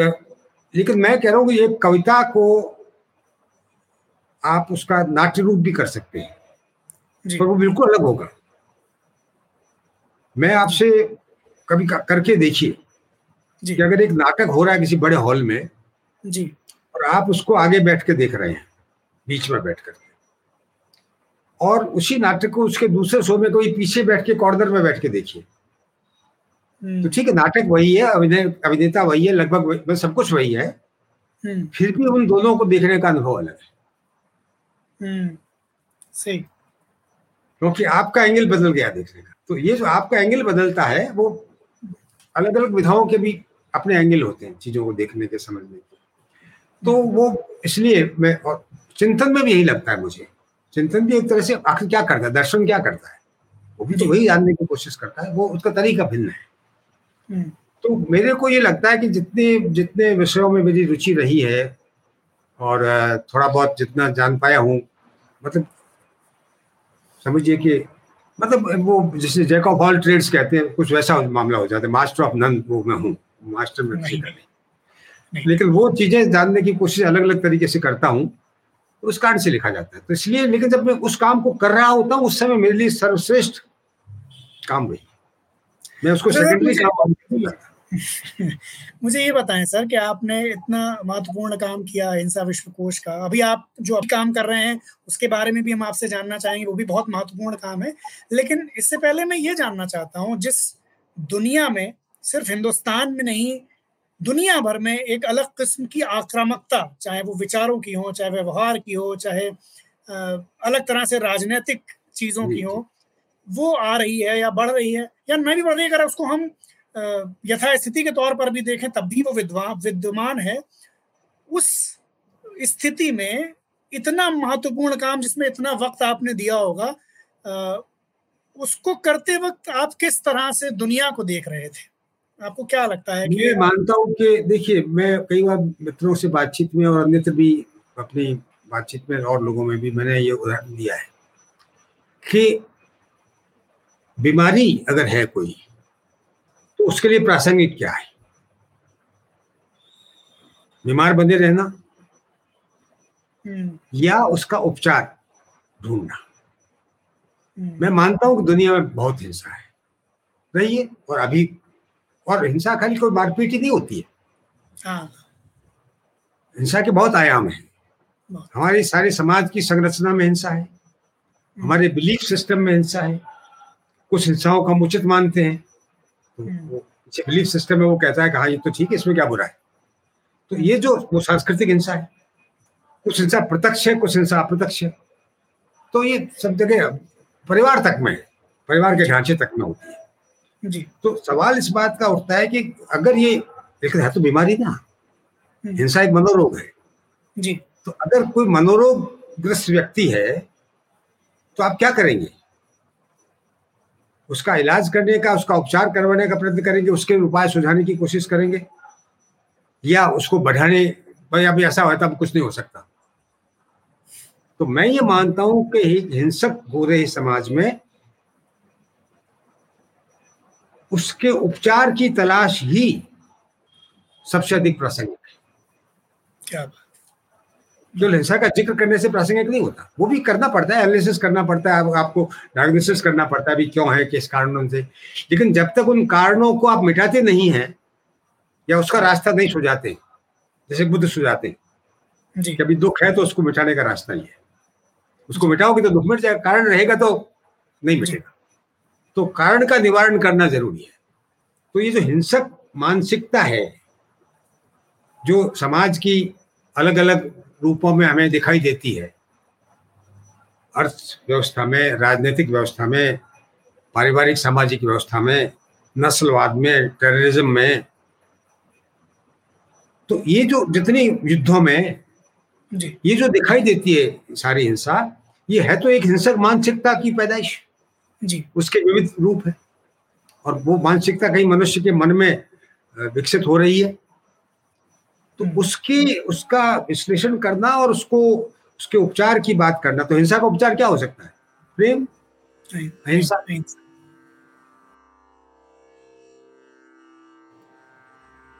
लेकिन मैं कह रहा हूँ कि ये कविता को आप उसका नाट्य रूप भी कर सकते हैं, पर वो बिल्कुल अलग होगा। मैं आपसे कभी करके देखिए कि अगर एक नाटक हो रहा है किसी बड़े हॉल में जी, और आप उसको आगे बैठ के देख रहे हैं, बीच में बैठ कर, और उसी नाटक को उसके दूसरे शो में कोई पीछे बैठ के कॉर्नर में बैठ के देखिए, तो ठीक है, नाटक वही है, अभिनेता वही है, लगभग सब कुछ वही है, फिर भी उन दोनों को देखने का अनुभव अलग है। सही, क्योंकि आपका एंगल बदल गया देखने का। तो ये जो आपका एंगल बदलता है वो अलग अलग विधाओं के भी अपने एंगल होते हैं चीजों को देखने के, समझने के। तो वो इसलिए मैं, और चिंतन में भी यही लगता है मुझे, चिंतन भी एक तरह से आखिर क्या करता है, दर्शन क्या करता है, वो भी तो वही जानने की कोशिश करता है, वो उसका तरीका भिन्न है। तो मेरे को ये लगता है कि जितने जितने विषयों में मेरी रुचि रही है और थोड़ा बहुत जितना जान पाया हूँ, मतलब समझिए कि मतलब वो जिसे जैक ऑफ ऑल ट्रेड्स कहते हैं, कुछ वैसा मामला हो जाता है, मास्टर ऑफ नन वो मैं हूँ, मास्टर में नहीं। लेकिन वो चीजें जानने की कोशिश अलग अलग तरीके से करता हूँ, उस कारण से लिखा जाता है। तो इसलिए, लेकिन जब मैं उस काम को कर रहा होता हूँ उस समय मेरे लिए सर्वश्रेष्ठ काम वही, मैं उसको सेकेंडरी काम नहीं लगता। मुझे ये बताएं सर कि आपने इतना महत्वपूर्ण काम किया अहिंसा विश्वकोश का, अभी आप जो अब काम कर रहे हैं उसके बारे में भी हम आपसे जानना चाहेंगे, वो भी बहुत महत्वपूर्ण काम है। लेकिन इससे पहले मैं ये जानना चाहता हूँ, जिस दुनिया में, सिर्फ हिंदुस्तान में नहीं, दुनिया भर में एक अलग किस्म की आक्रामकता, चाहे वो विचारों की हो, चाहे व्यवहार की हो, चाहे अलग तरह से राजनीतिक चीज़ों की हो, वो आ रही है या बढ़ रही है या नहीं भी बढ़ रही है। अगर उसको हम यथास्थिति के तौर पर भी देखें तब भी वो विद्यमान है। उस स्थिति में इतना महत्वपूर्ण काम जिसमें इतना वक्त आपने दिया होगा, उसको करते वक्त आप किस तरह से दुनिया को देख रहे थे, आपको क्या लगता है? मैं मानता हूँ कि देखिए, मैं कई बार मित्रों से बातचीत में और अन्यत्र भी अपनी बातचीत में और लोगों में भी मैंने ये उदाहरण दिया है कि बीमारी अगर है कोई तो उसके लिए प्रासंगिक क्या है, बीमार बने रहना या उसका उपचार ढूंढना। मैं मानता हूँ कि दुनिया में बहुत हिंसा है रही है, और अभी, और हिंसा खाली कोई मारपीट ही नहीं होती है, हिंसा के बहुत आयाम है। हमारे सारे समाज की संरचना में हिंसा है, हमारे बिलीफ सिस्टम में हिंसा है। कुछ हिंसाओं को हम उचित मानते हैं, तो बिलीफ सिस्टम है वो कहता है कि हाँ ये तो ठीक है, इसमें क्या बुरा है। तो ये जो वो सांस्कृतिक हिंसा है, कुछ हिंसा प्रत्यक्ष है, कुछ हिंसा अप्रत्यक्ष है। तो ये सब जगह परिवार तक में, परिवार के ढांचे तक में होती है जी। तो सवाल इस बात का उठता है कि अगर ये, लेकिन है तो बीमारी ना, हिंसा एक मनोरोग है जी। तो अगर कोई मनोरोगग्रस्त व्यक्ति है तो आप क्या करेंगे, उसका इलाज करने का, उसका उपचार करवाने का प्रयत्न करेंगे, उसके उपाय सुझाने की कोशिश करेंगे, या उसको बढ़ाने, भाई अभी ऐसा हुआ था अब कुछ नहीं हो सकता। तो मैं ये मानता हूं कि हिंसक हो रहे समाज में उसके उपचार की तलाश ही सबसे अधिक प्रासंगिक है। क्या बात, जो हिंसा का जिक्र करने से प्रासंगिक नहीं होता, वो भी करना पड़ता है, एनालिसिस करना पड़ता है, आपको डायग्नोसिस करना पड़ता है भी क्यों है, किस कारणों से। लेकिन जब तक उन कारणों को आप मिटाते नहीं हैं या उसका रास्ता नहीं सुझाते, जैसे बुद्ध सुझाते जी, कभी दुख है तो उसको मिटाने का रास्ता ही है, उसको मिटाओगे तो दुख मिट जाएगा, कारण रहेगा तो नहीं मिटेगा। तो कारण का निवारण करना जरूरी है। तो ये जो हिंसक मानसिकता है जो समाज की अलग अलग रूपों में हमें दिखाई देती है, अर्थव्यवस्था में, राजनीतिक व्यवस्था में, पारिवारिक सामाजिक व्यवस्था में, नस्लवाद में, टेररिज्म में, तो ये जो जितने युद्धों में ये जो दिखाई देती है सारी हिंसा, ये है तो एक हिंसक मानसिकता की पैदाइश जी। उसके विविध रूप है, और वो मानसिकता कहीं मनुष्य के मन में विकसित हो रही है। तो उसकी, उसका विश्लेषण करना और उसको, उसके उपचार की बात करना। तो हिंसा का उपचार क्या हो सकता है? प्रेम, अहिंसा।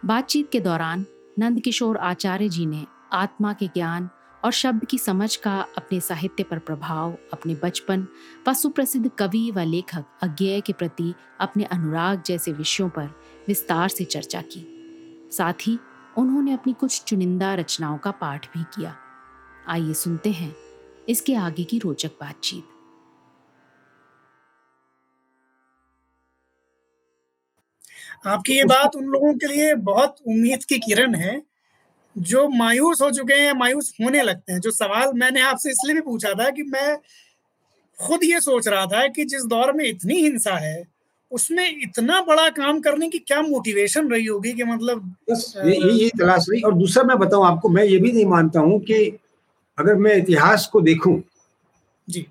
बातचीत के दौरान नंदकिशोर आचार्य जी ने आत्मा के ज्ञान और शब्द की समझ का अपने साहित्य पर प्रभाव, अपने बचपन व सुप्रसिद्ध कवि व लेखक अज्ञेय के प्रति अपने अनुराग जैसे विषयों पर विस्तार से चर्चा की। साथ ही उन्होंने अपनी कुछ चुनिंदा रचनाओं का पाठ भी किया। आइए सुनते हैं इसके आगे की रोचक बातचीत। आपकी ये बात उन लोगों के लिए बहुत उम्मीद की किरण है जो मायूस हो चुके हैं, मायूस होने लगते हैं। जो सवाल मैंने आपसे इसलिए भी पूछा था कि मैं खुद ये सोच रहा था कि जिस दौर में इतनी हिंसा है उसमें इतना बड़ा काम करने की क्या मोटिवेशन रही होगी कि मतलब ये तलाश रही। और दूसरा मैं बताऊं आपको, मैं ये भी नहीं मानता हूं कि अगर मैं इतिहास को देखूं जी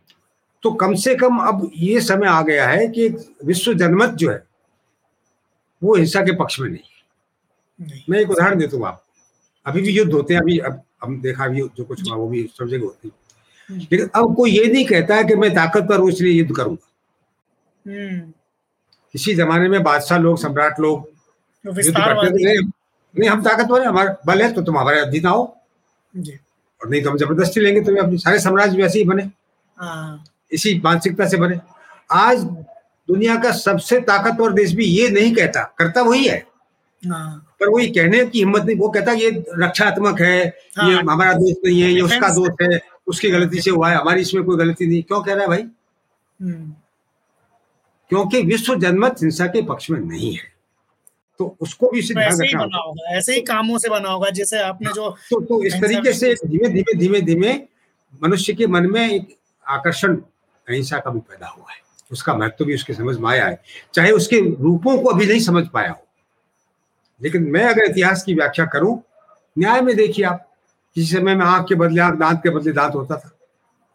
तो कम से कम अब ये समय आ गया है कि विश्व जनमत जो है वो हिंसा के पक्ष में नहीं। मैं एक उदाहरण देता हूँ, आप अभी भी युद्ध होते हैं, अभी अब हम देखा भी जो कुछ हुआ वो भी सब जगह होती है, लेकिन अब कोई ये नहीं कहता है कि मैं ताकतवर हूँ इसलिए युद्ध करूंगा। इसी जमाने में बादशाह लोग, सम्राट लोग युद्ध करते थे, नहीं हम ताकतवर है, हमारा बल है तो तुम हमारे अधीन आओ और नहीं तो हम जबरदस्ती लेंगे। तो अपने सारे साम्राज्य वैसे ही बने, इसी मानसिकता से बने। आज दुनिया का सबसे ताकतवर देश भी ये नहीं कहता, करता वही है पर वही कहने की हिम्मत नहीं। वो कहता ये रक्षात्मक है, ये हमारा दोस्त नहीं है, ये उसका दोस्त है, उसकी गलती से हुआ है, हमारी इसमें कोई गलती नहीं। क्यों कह रहा है भाई? क्योंकि विश्व जनमत हिंसा के पक्ष में नहीं है, तो उसको भी ऐसे ही बना होगा, ऐसे ही कामों से बना होगा जैसे आपने जो तो इस तरीके से धीमे धीमे मनुष्य के मन में एक आकर्षण अहिंसा का भी पैदा हुआ है। उसका महत्व भी उसके समझ में आया है, चाहे उसके रूपों को अभी नहीं समझ पाया हो। लेकिन मैं अगर इतिहास की व्याख्या करूं, न्याय में देखिए आप, किसी समय में आंख के बदले आंख, दांत के बदले दांत होता था,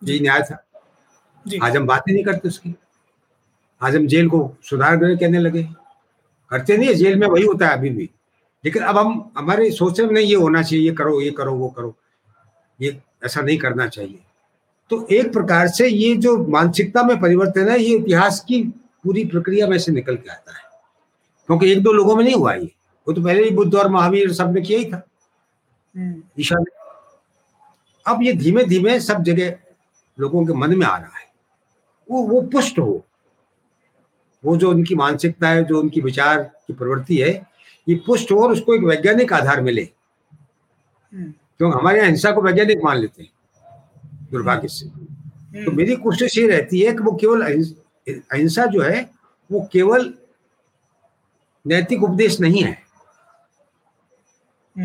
यही न्याय था। आज हम बातें नहीं करते उसकी, आज हम जेल को सुधार गृह कहने लगे, करते नहीं, जेल में वही होता है अभी भी। लेकिन अब हम हमारे सोच में नहीं ये होना चाहिए, ये करो, ये करो, वो करो, ये ऐसा नहीं करना चाहिए। तो एक प्रकार से ये जो मानसिकता में परिवर्तन है ये इतिहास की पूरी प्रक्रिया में से निकल के आता है, क्योंकि एक दो लोगों में नहीं हुआ ये, वो तो पहले ही बुद्ध और महावीर सब ने किया ही था ईशा ने। अब ये धीमे धीमे सब जगह लोगों के मन में आ रहा है, वो पुष्ट हो, वो जो उनकी मानसिकता है, जो उनकी विचार की प्रवृत्ति है, ये पुष्ट हो और उसको एक वैज्ञानिक आधार मिले। क्योंकि हमारे यहाँ हिंसा को वैज्ञानिक मान लेते हैं दुर्भाग्य से। तो मेरी कोशिश ये रहती है कि वो केवल अहिंसा जो है वो केवल नैतिक उपदेश नहीं है,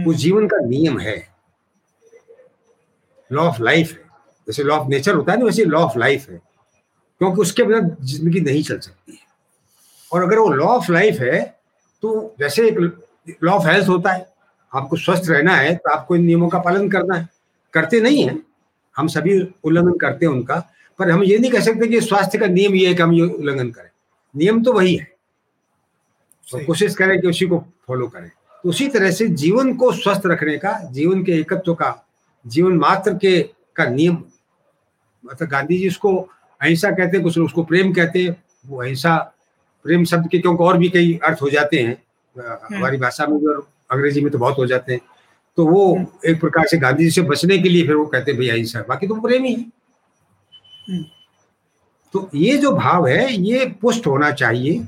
वो जीवन का नियम है, लॉ ऑफ लाइफ है। जैसे लॉ ऑफ नेचर होता है ना, वैसे लॉ ऑफ लाइफ है, क्योंकि उसके बिना जिंदगी नहीं चल सकती है। और अगर वो लॉ ऑफ लाइफ है तो जैसे एक लॉ ऑफ हेल्थ होता है, आपको स्वस्थ रहना है तो आपको इन नियमों का पालन करना है। करते नहीं है, हम सभी उल्लंघन करते हैं उनका, पर हम ये नहीं कह सकते कि स्वास्थ्य का नियम ये है कि हम ये उल्लंघन करें। नियम तो वही है और कोशिश करें कि उसी को फॉलो करें। तो उसी तरह से जीवन को स्वस्थ रखने का, जीवन के एकत्व का, जीवन मात्र के का नियम, मतलब गांधी जी उसको अहिंसा कहते हैं, कुछ लोग उसको प्रेम कहते हैं, वो अहिंसा प्रेम शब्द के क्योंकि और भी कई अर्थ हो जाते हैं हमारी भाषा में और अंग्रेजी में तो बहुत हो जाते हैं। तो वो एक प्रकार से गांधी जी से बचने के लिए फिर वो कहते हैं भैया अहिंसा, बाकी तो प्रेम ही है। तो ये जो भाव है ये पुष्ट होना चाहिए।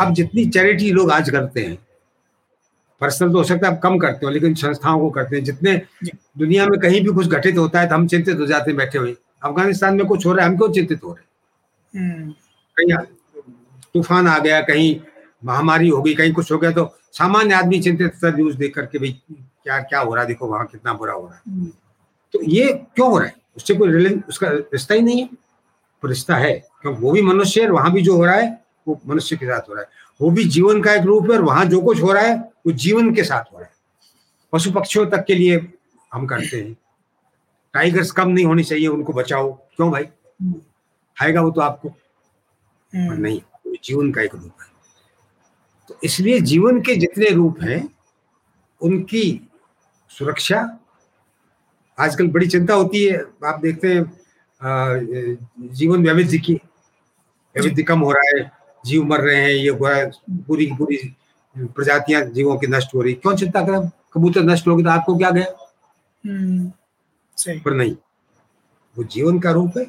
अब जितनी चैरिटी लोग आज करते हैं, पर्सनल तो हो सकता है अब कम करते हो, लेकिन संस्थाओं को करते हैं, जितने दुनिया में कहीं भी कुछ घटित होता है तो हम चिंतित हो जाते हैं बैठे हुए। अफगानिस्तान में कुछ हो रहा है, हम क्यों चिंतित हो रहे हैं? कहीं तूफान आ गया, कहीं महामारी हो गई, कहीं कुछ हो गया, तो सामान्य आदमी चिंतित था न्यूज देख करके, भाई क्या क्या हो रहा है, देखो वहां कितना बुरा हो रहा है। तो ये क्यों हो रहा है? उससे कोई उसका रिश्ता ही नहीं है, पर रिश्ता है, क्योंकि वो भी मनुष्य है, वहां भी जो हो रहा है वो मनुष्य के साथ हो रहा है, वो भी जीवन का एक रूप है, और वहां जो कुछ हो रहा है वो जीवन के साथ हो रहा है। पशु पक्षियों तक के लिए हम करते हैं, टाइगर्स कम नहीं होनी चाहिए, उनको बचाओ, क्यों भाई? खाएगा वो तो आपको, पर नहीं, जीवन का एक रूप है। तो इसलिए जीवन के जितने रूप हैं उनकी सुरक्षा, आजकल बड़ी चिंता होती है, आप देखते हैं जीवन वैविध्य की, वैविध्य कम हो रहा है, जीव मर रहे हैं, ये पूरी पूरी प्रजातियां जीवों की नष्ट हो रही, क्यों चिंता करें? कबूतर नष्ट हो गए तो आपको क्या गया? पर नहीं, वो जीवन का रूप है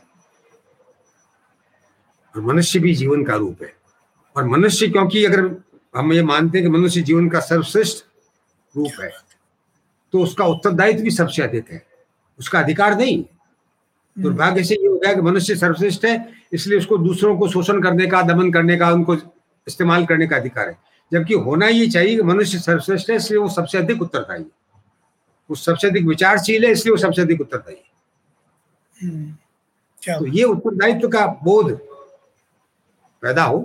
और मनुष्य भी जीवन का रूप है। और मनुष्य, क्योंकि अगर हम ये मानते हैं कि मनुष्य जीवन का सर्वश्रेष्ठ रूप है, तो उसका उत्तरदायित्व भी सबसे अधिक है, उसका अधिकार नहीं। दुर्भाग्य से ये हो गया कि मनुष्य सर्वश्रेष्ठ है, इसलिए उसको दूसरों को शोषण करने का, दमन करने का, उनको इस्तेमाल करने का अधिकार है, जबकि होना ये चाहिए कि मनुष्य सर्वश्रेष्ठ है इसलिए वो सबसे अधिक उत्तरदायी है। वो सबसे अधिक विचारशील है, इसलिए वो सबसे अधिक उत्तरदायी है। तो ये उत्तरदायित्व का बोध पैदा हो,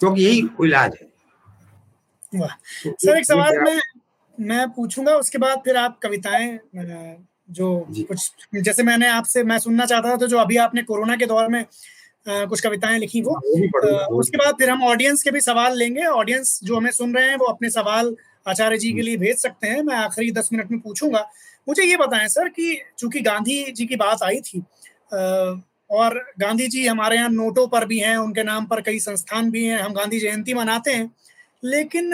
क्योंकि यही इलाज है। वाह सर, एक सवाल मैं पूछूंगा, उसके बाद फिर आप कविताएं जो कुछ, जैसे मैंने आपसे मैं सुनना चाहता था, तो जो अभी आपने कोरोना के दौर में कुछ कविताएं लिखी वो उसके बाद फिर हम ऑडियंस के भी सवाल लेंगे। ऑडियंस जो हमें सुन रहे हैं वो अपने सवाल आचार्य जी के लिए भेज सकते हैं, मैं आखिरी 10 मिनट में पूछूंगा। मुझे ये बताएं सर कि चूंकि गांधी जी की बात आई थी और गांधी जी हमारे यहाँ नोटों पर भी हैं, उनके नाम पर कई संस्थान भी हैं, हम गांधी जयंती मनाते हैं, लेकिन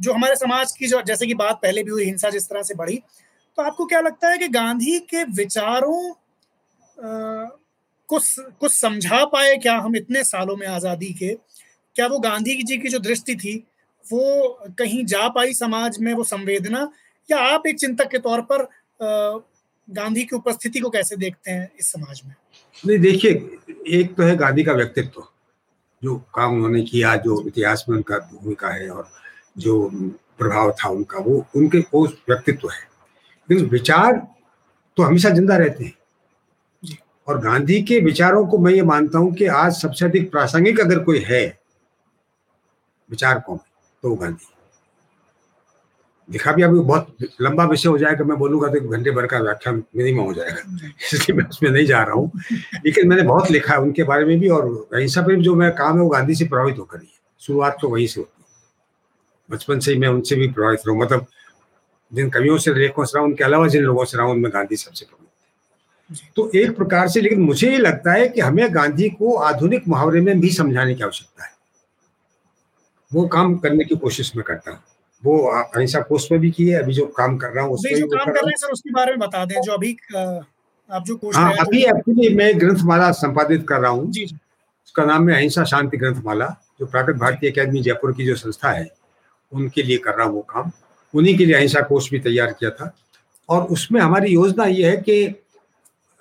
जो हमारे समाज की जो जैसे कि बात पहले भी हुई, हिंसा जिस तरह से बढ़ी, तो आपको क्या लगता है कि गांधी के विचारों कुछ समझा पाए क्या हम इतने सालों में आज़ादी के? क्या वो गांधी जी की जो दृष्टि थी वो कहीं जा पाई समाज में, वो संवेदना? या आप एक चिंतक के तौर पर गांधी की उपस्थिति को कैसे देखते हैं इस समाज में? नहीं देखिए, एक तो है गांधी का व्यक्तित्व, जो काम उन्होंने किया, जो इतिहास में उनका भूमिका है और जो प्रभाव था उनका, वो उनके उस व्यक्तित्व है। लेकिन विचार तो हमेशा जिंदा रहते हैं, और गांधी के विचारों को मैं ये मानता हूं कि आज सबसे अधिक प्रासंगिक अगर कोई है विचारकों में तो गांधी। देखा भी, अभी बहुत लंबा विषय हो जाएगा, मैं बोलूंगा तो 1 घंटे भर का व्याख्यान मिनिमम हो जाएगा, इसलिए मैं उसमें नहीं जा रहा हूँ। लेकिन मैंने बहुत लिखा है उनके बारे में भी, और अहिंसा पर जो मैं काम है वो गांधी से प्रभावित होकर ही है, शुरुआत तो वहीं से होती है। बचपन से ही मैं उनसे भी प्रभावित रहा हूँ, मतलब जिन कवियों से, लेखकों से रहा हूँ, उनके अलावा जिन लोगों से रहा हूँ, उनमें गांधी सबसे प्रभावित है। तो एक प्रकार से, लेकिन मुझे ये लगता है कि हमें गांधी को आधुनिक मुहावरे में भी समझाने की आवश्यकता है। वो काम करने की कोशिश में करता हूँ, वो अहिंसा कोर्स में भी की है, अभी जो काम कर रहा हूँ सर उसके बारे में बता दें, जो अभी आप जो कोर्स हाँ अभी मैं ग्रंथमाला संपादित कर रहा हूँ, उसका नाम है अहिंसा शांति ग्रंथमाला, जो प्राकृत भारतीय अकादमी जयपुर की जो संस्था है उनके लिए कर रहा हूँ वो काम। उन्हीं के लिए अहिंसा कोर्स भी तैयार किया था, और उसमें हमारी योजना ये है कि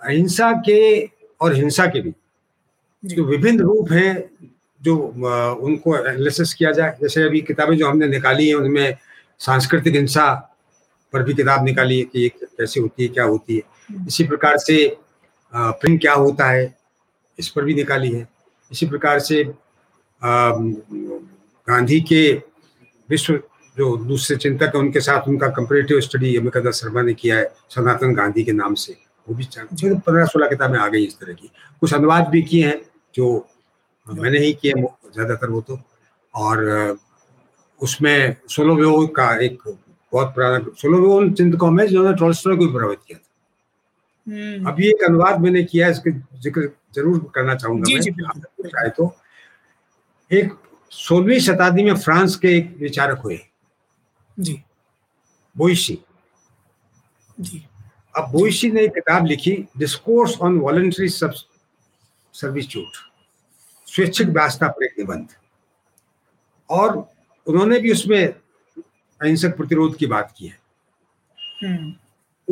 अहिंसा के और हिंसा के भी जो विभिन्न रूप हैं, जो उनको एनालिसिस किया जाए। जैसे अभी किताबें जो हमने निकाली हैं उनमें सांस्कृतिक हिंसा पर भी किताब निकाली है कि ये कैसे होती है, क्या होती है। इसी प्रकार से प्रिंट क्या होता है इस पर भी निकाली है। इसी प्रकार से गांधी के विश्व जो दूसरे चिंतक हैं उनके साथ उनका कंपेरेटिव स्टडी अमिता शर्मा ने किया है सनातन गांधी के नाम से, वो भी 15-16 किताबें आ गई इस तरह की। कुछ अनुवाद भी किए हैं जो मैंने ही किया ज़्यादातर वो तो, और उसमें सोलोव्यो का एक बहुत पुराना, सोलोव्यो उन चिंतकों में जिन्होंने टॉलस्टॉय को भी प्रभावित किया था। अभी एक अनुवाद मैंने किया है, इसके जिक्र जरूर करना चाहूँगा मैं चाहे तो। एक 16वीं शताब्दी में फ्रांस के एक विचारक हुए जी बोइशी जी। अब बोइशी ने एक किताब लिखी डिस्कोर्स ऑन वॉलंटरी सर्विट्यूड, स्वैच्छिक वास्ता पर एक निबंध, और उन्होंने भी उसमें अहिंसक प्रतिरोध की बात की है।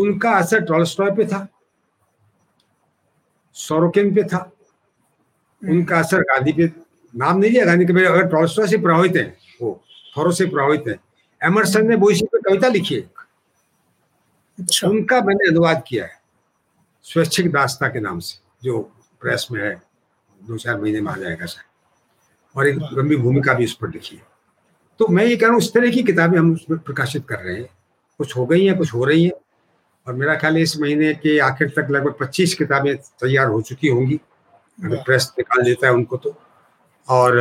उनका असर टॉलस्टॉय पे था, सरोकिन पे था, उनका असर गांधी पे, नाम नहीं लिया गांधी के, अगर टॉलस्टॉय से प्रभावित है वो थोरो से प्रभावित है। एमर्सन ने बोइशी पे कविता लिखी है, उनका मैंने अनुवाद किया है स्वैच्छिक दास्ता के नाम से, जो प्रेस में है, 2-4 महीने में आ जाएगा शायद, और एक लंबी भूमिका भी उस पर लिखी है। तो मैं ये कह रहा हूँ, इस तरह की किताबें हम उसमें प्रकाशित कर रहे हैं, कुछ हो गई हैं, कुछ हो रही हैं, और मेरा ख्याल है इस महीने के आखिर तक लगभग 25 किताबें तैयार हो चुकी होंगी, अगर प्रेस निकाल देता है उनको तो। और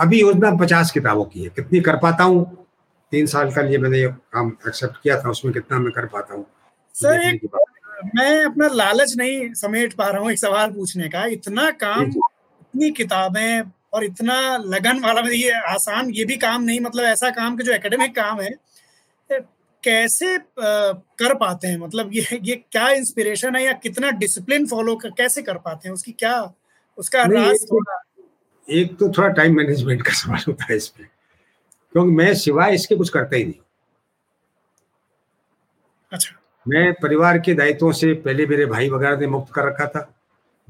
अभी योजना 50 किताबों की है, कितनी कर पाता हूँ, 3 साल का लिए मैंने ये काम एक्सेप्ट किया था, उसमें कितना मैं कर पाता हूँ। मैं अपना लालच नहीं समेट पा रहा हूँ एक सवाल पूछने का, इतना काम, इतनी किताबें और इतना लगन वाला, ये आसान ये भी काम नहीं, मतलब ऐसा काम कि जो एकेडमिक काम है कैसे कर पाते हैं? मतलब ये क्या इंस्पिरेशन है, या कितना डिसिप्लिन फॉलो कैसे कर पाते हैं उसकी, क्या उसका राज? एक तो थोड़ा टाइम मैनेजमेंट का सवाल होता है इसमें, क्योंकि मैं सिवाय इसके कुछ करता ही नहीं। अच्छा, मैं परिवार के दायित्वों से पहले मेरे भाई वगैरह ने मुक्त कर रखा था,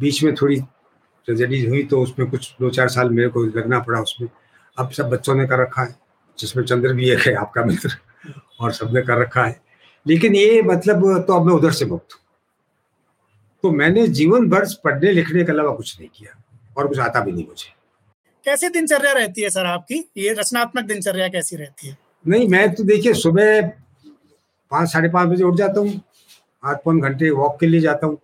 बीच में थोड़ी ट्रेजेडी हुई तो उसमें कुछ 2-4 साल मेरे को लगना पड़ा उसमें। अब सब बच्चों ने कर रखा है, जिसमें चंद्र भी एक है आपका मित्र, और सबने कर रखा है, लेकिन ये मतलब तो अब मैं उधर से मुक्त हूँ। तो मैंने जीवन भर पढ़ने लिखने के अलावा कुछ नहीं किया और कुछ आता भी नहीं मुझे। कैसी दिनचर्या रहती है सर आपकी, ये रचनात्मक दिनचर्या कैसी रहती है? नहीं, मैं तो देखिए सुबह 5:30-5:30 बजे उठ जाता हूँ, 8-9 घंटे वॉक के लिए जाता हूँ,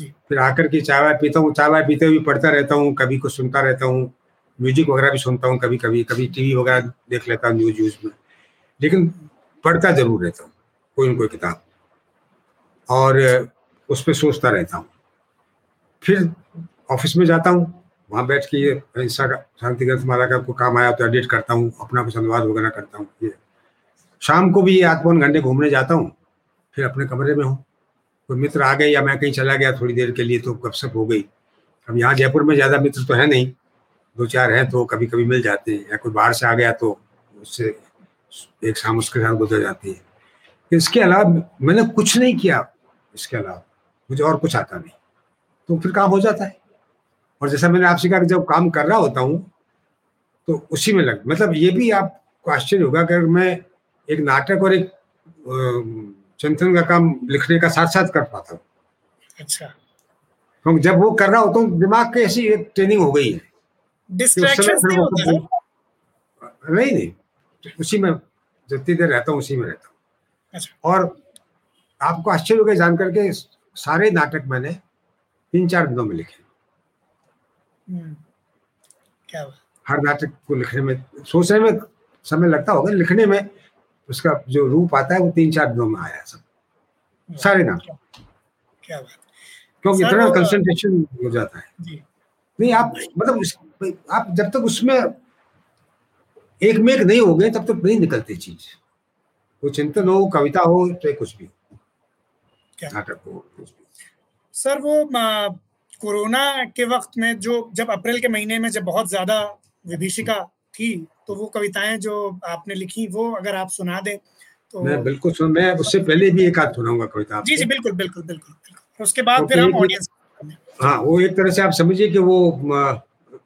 फिर आकर के चाय वाय पीता हूँ। चाय वाय पीते हुए पढ़ता रहता हूँ, कभी कुछ सुनता रहता हूँ, म्यूजिक वगैरह भी सुनता हूँ, कभी टीवी वगैरह देख लेता हूँ न्यूज़ में, लेकिन पढ़ता जरूर रहता हूँ कोई न कोई किताब और उस पर सोचता रहता हूँ। फिर ऑफिस में जाता हूँ, वहाँ बैठ के ये अहिंसा का, शांति ग्रंथमाला का आपको काम आया तो एडिट करता हूँ, अपना कुछ अनुवाद वगैरह करता हूँ। ये शाम को भी 8-9 घंटे घूमने जाता हूँ, फिर अपने कमरे में हूँ, कोई मित्र आ गए या मैं कहीं चला गया थोड़ी देर के लिए तो गपशप हो गई। अब यहाँ जयपुर में ज़्यादा मित्र तो है नहीं, 2-4 हैं तो कभी कभी मिल जाते हैं, या कोई बाहर से आ गया तो उससे एक शाम उसके साथ गुजर जाती है। इसके अलावा मैंने कुछ नहीं किया, इसके अलावा मुझे और कुछ आता नहीं, तो फिर काम हो जाता है। और जैसा मैंने आपसे कहा कि जब काम कर रहा होता हूँ तो उसी में लग, मतलब ये भी आपको आश्चर्य होगा अगर मैं एक नाटक और एक चिंतन का काम लिखने का साथ साथ कर पाता हूँ। अच्छा, क्योंकि जब वो कर रहा होता हूँ दिमाग की ऐसी एक ट्रेनिंग हो गई है, डिस्ट्रैक्शंस नहीं होते हैं। नहीं, उसी में जितनी देर रहता हूँ उसी में रहता हूँ। अच्छा। और आपको आश्चर्य होगा जान करके सारे नाटक मैंने 3-4 दिनों में लिखे। क्या बात। हर नाटक को लिखने में, सोचने में समय लगता होगा, लिखने में उसका जो रूप आता है वो 3-4 दिनों में आया सब, सारे नाटक। क्या बात। क्योंकि इतना कंसंट्रेशन हो जाता है। जी। नहीं, आप मतलब आप जब तक उसमें एक मेक नहीं हो गए तब तक नहीं निकलती चीज, वो चिंतन हो, कविता हो, चाहे कुछ भी हो, नाटक हो, कुछ भी। सर वो कोरोना के वक्त में जो, जब अप्रैल के महीने में जब बहुत ज्यादा विभीषिका थी, तो वो कविताएं जो आपने लिखी वो अगर आप सुना दें तो। मैं बिल्कुल सुन, मैं उससे पहले भी एक आध सुनाऊंगा कविता। जी जी, बिल्कुल बिल्कुल बिल्कुल। उसके बाद फिर हम ऑडियंस। हाँ, वो एक तरह से आप समझिए कि वो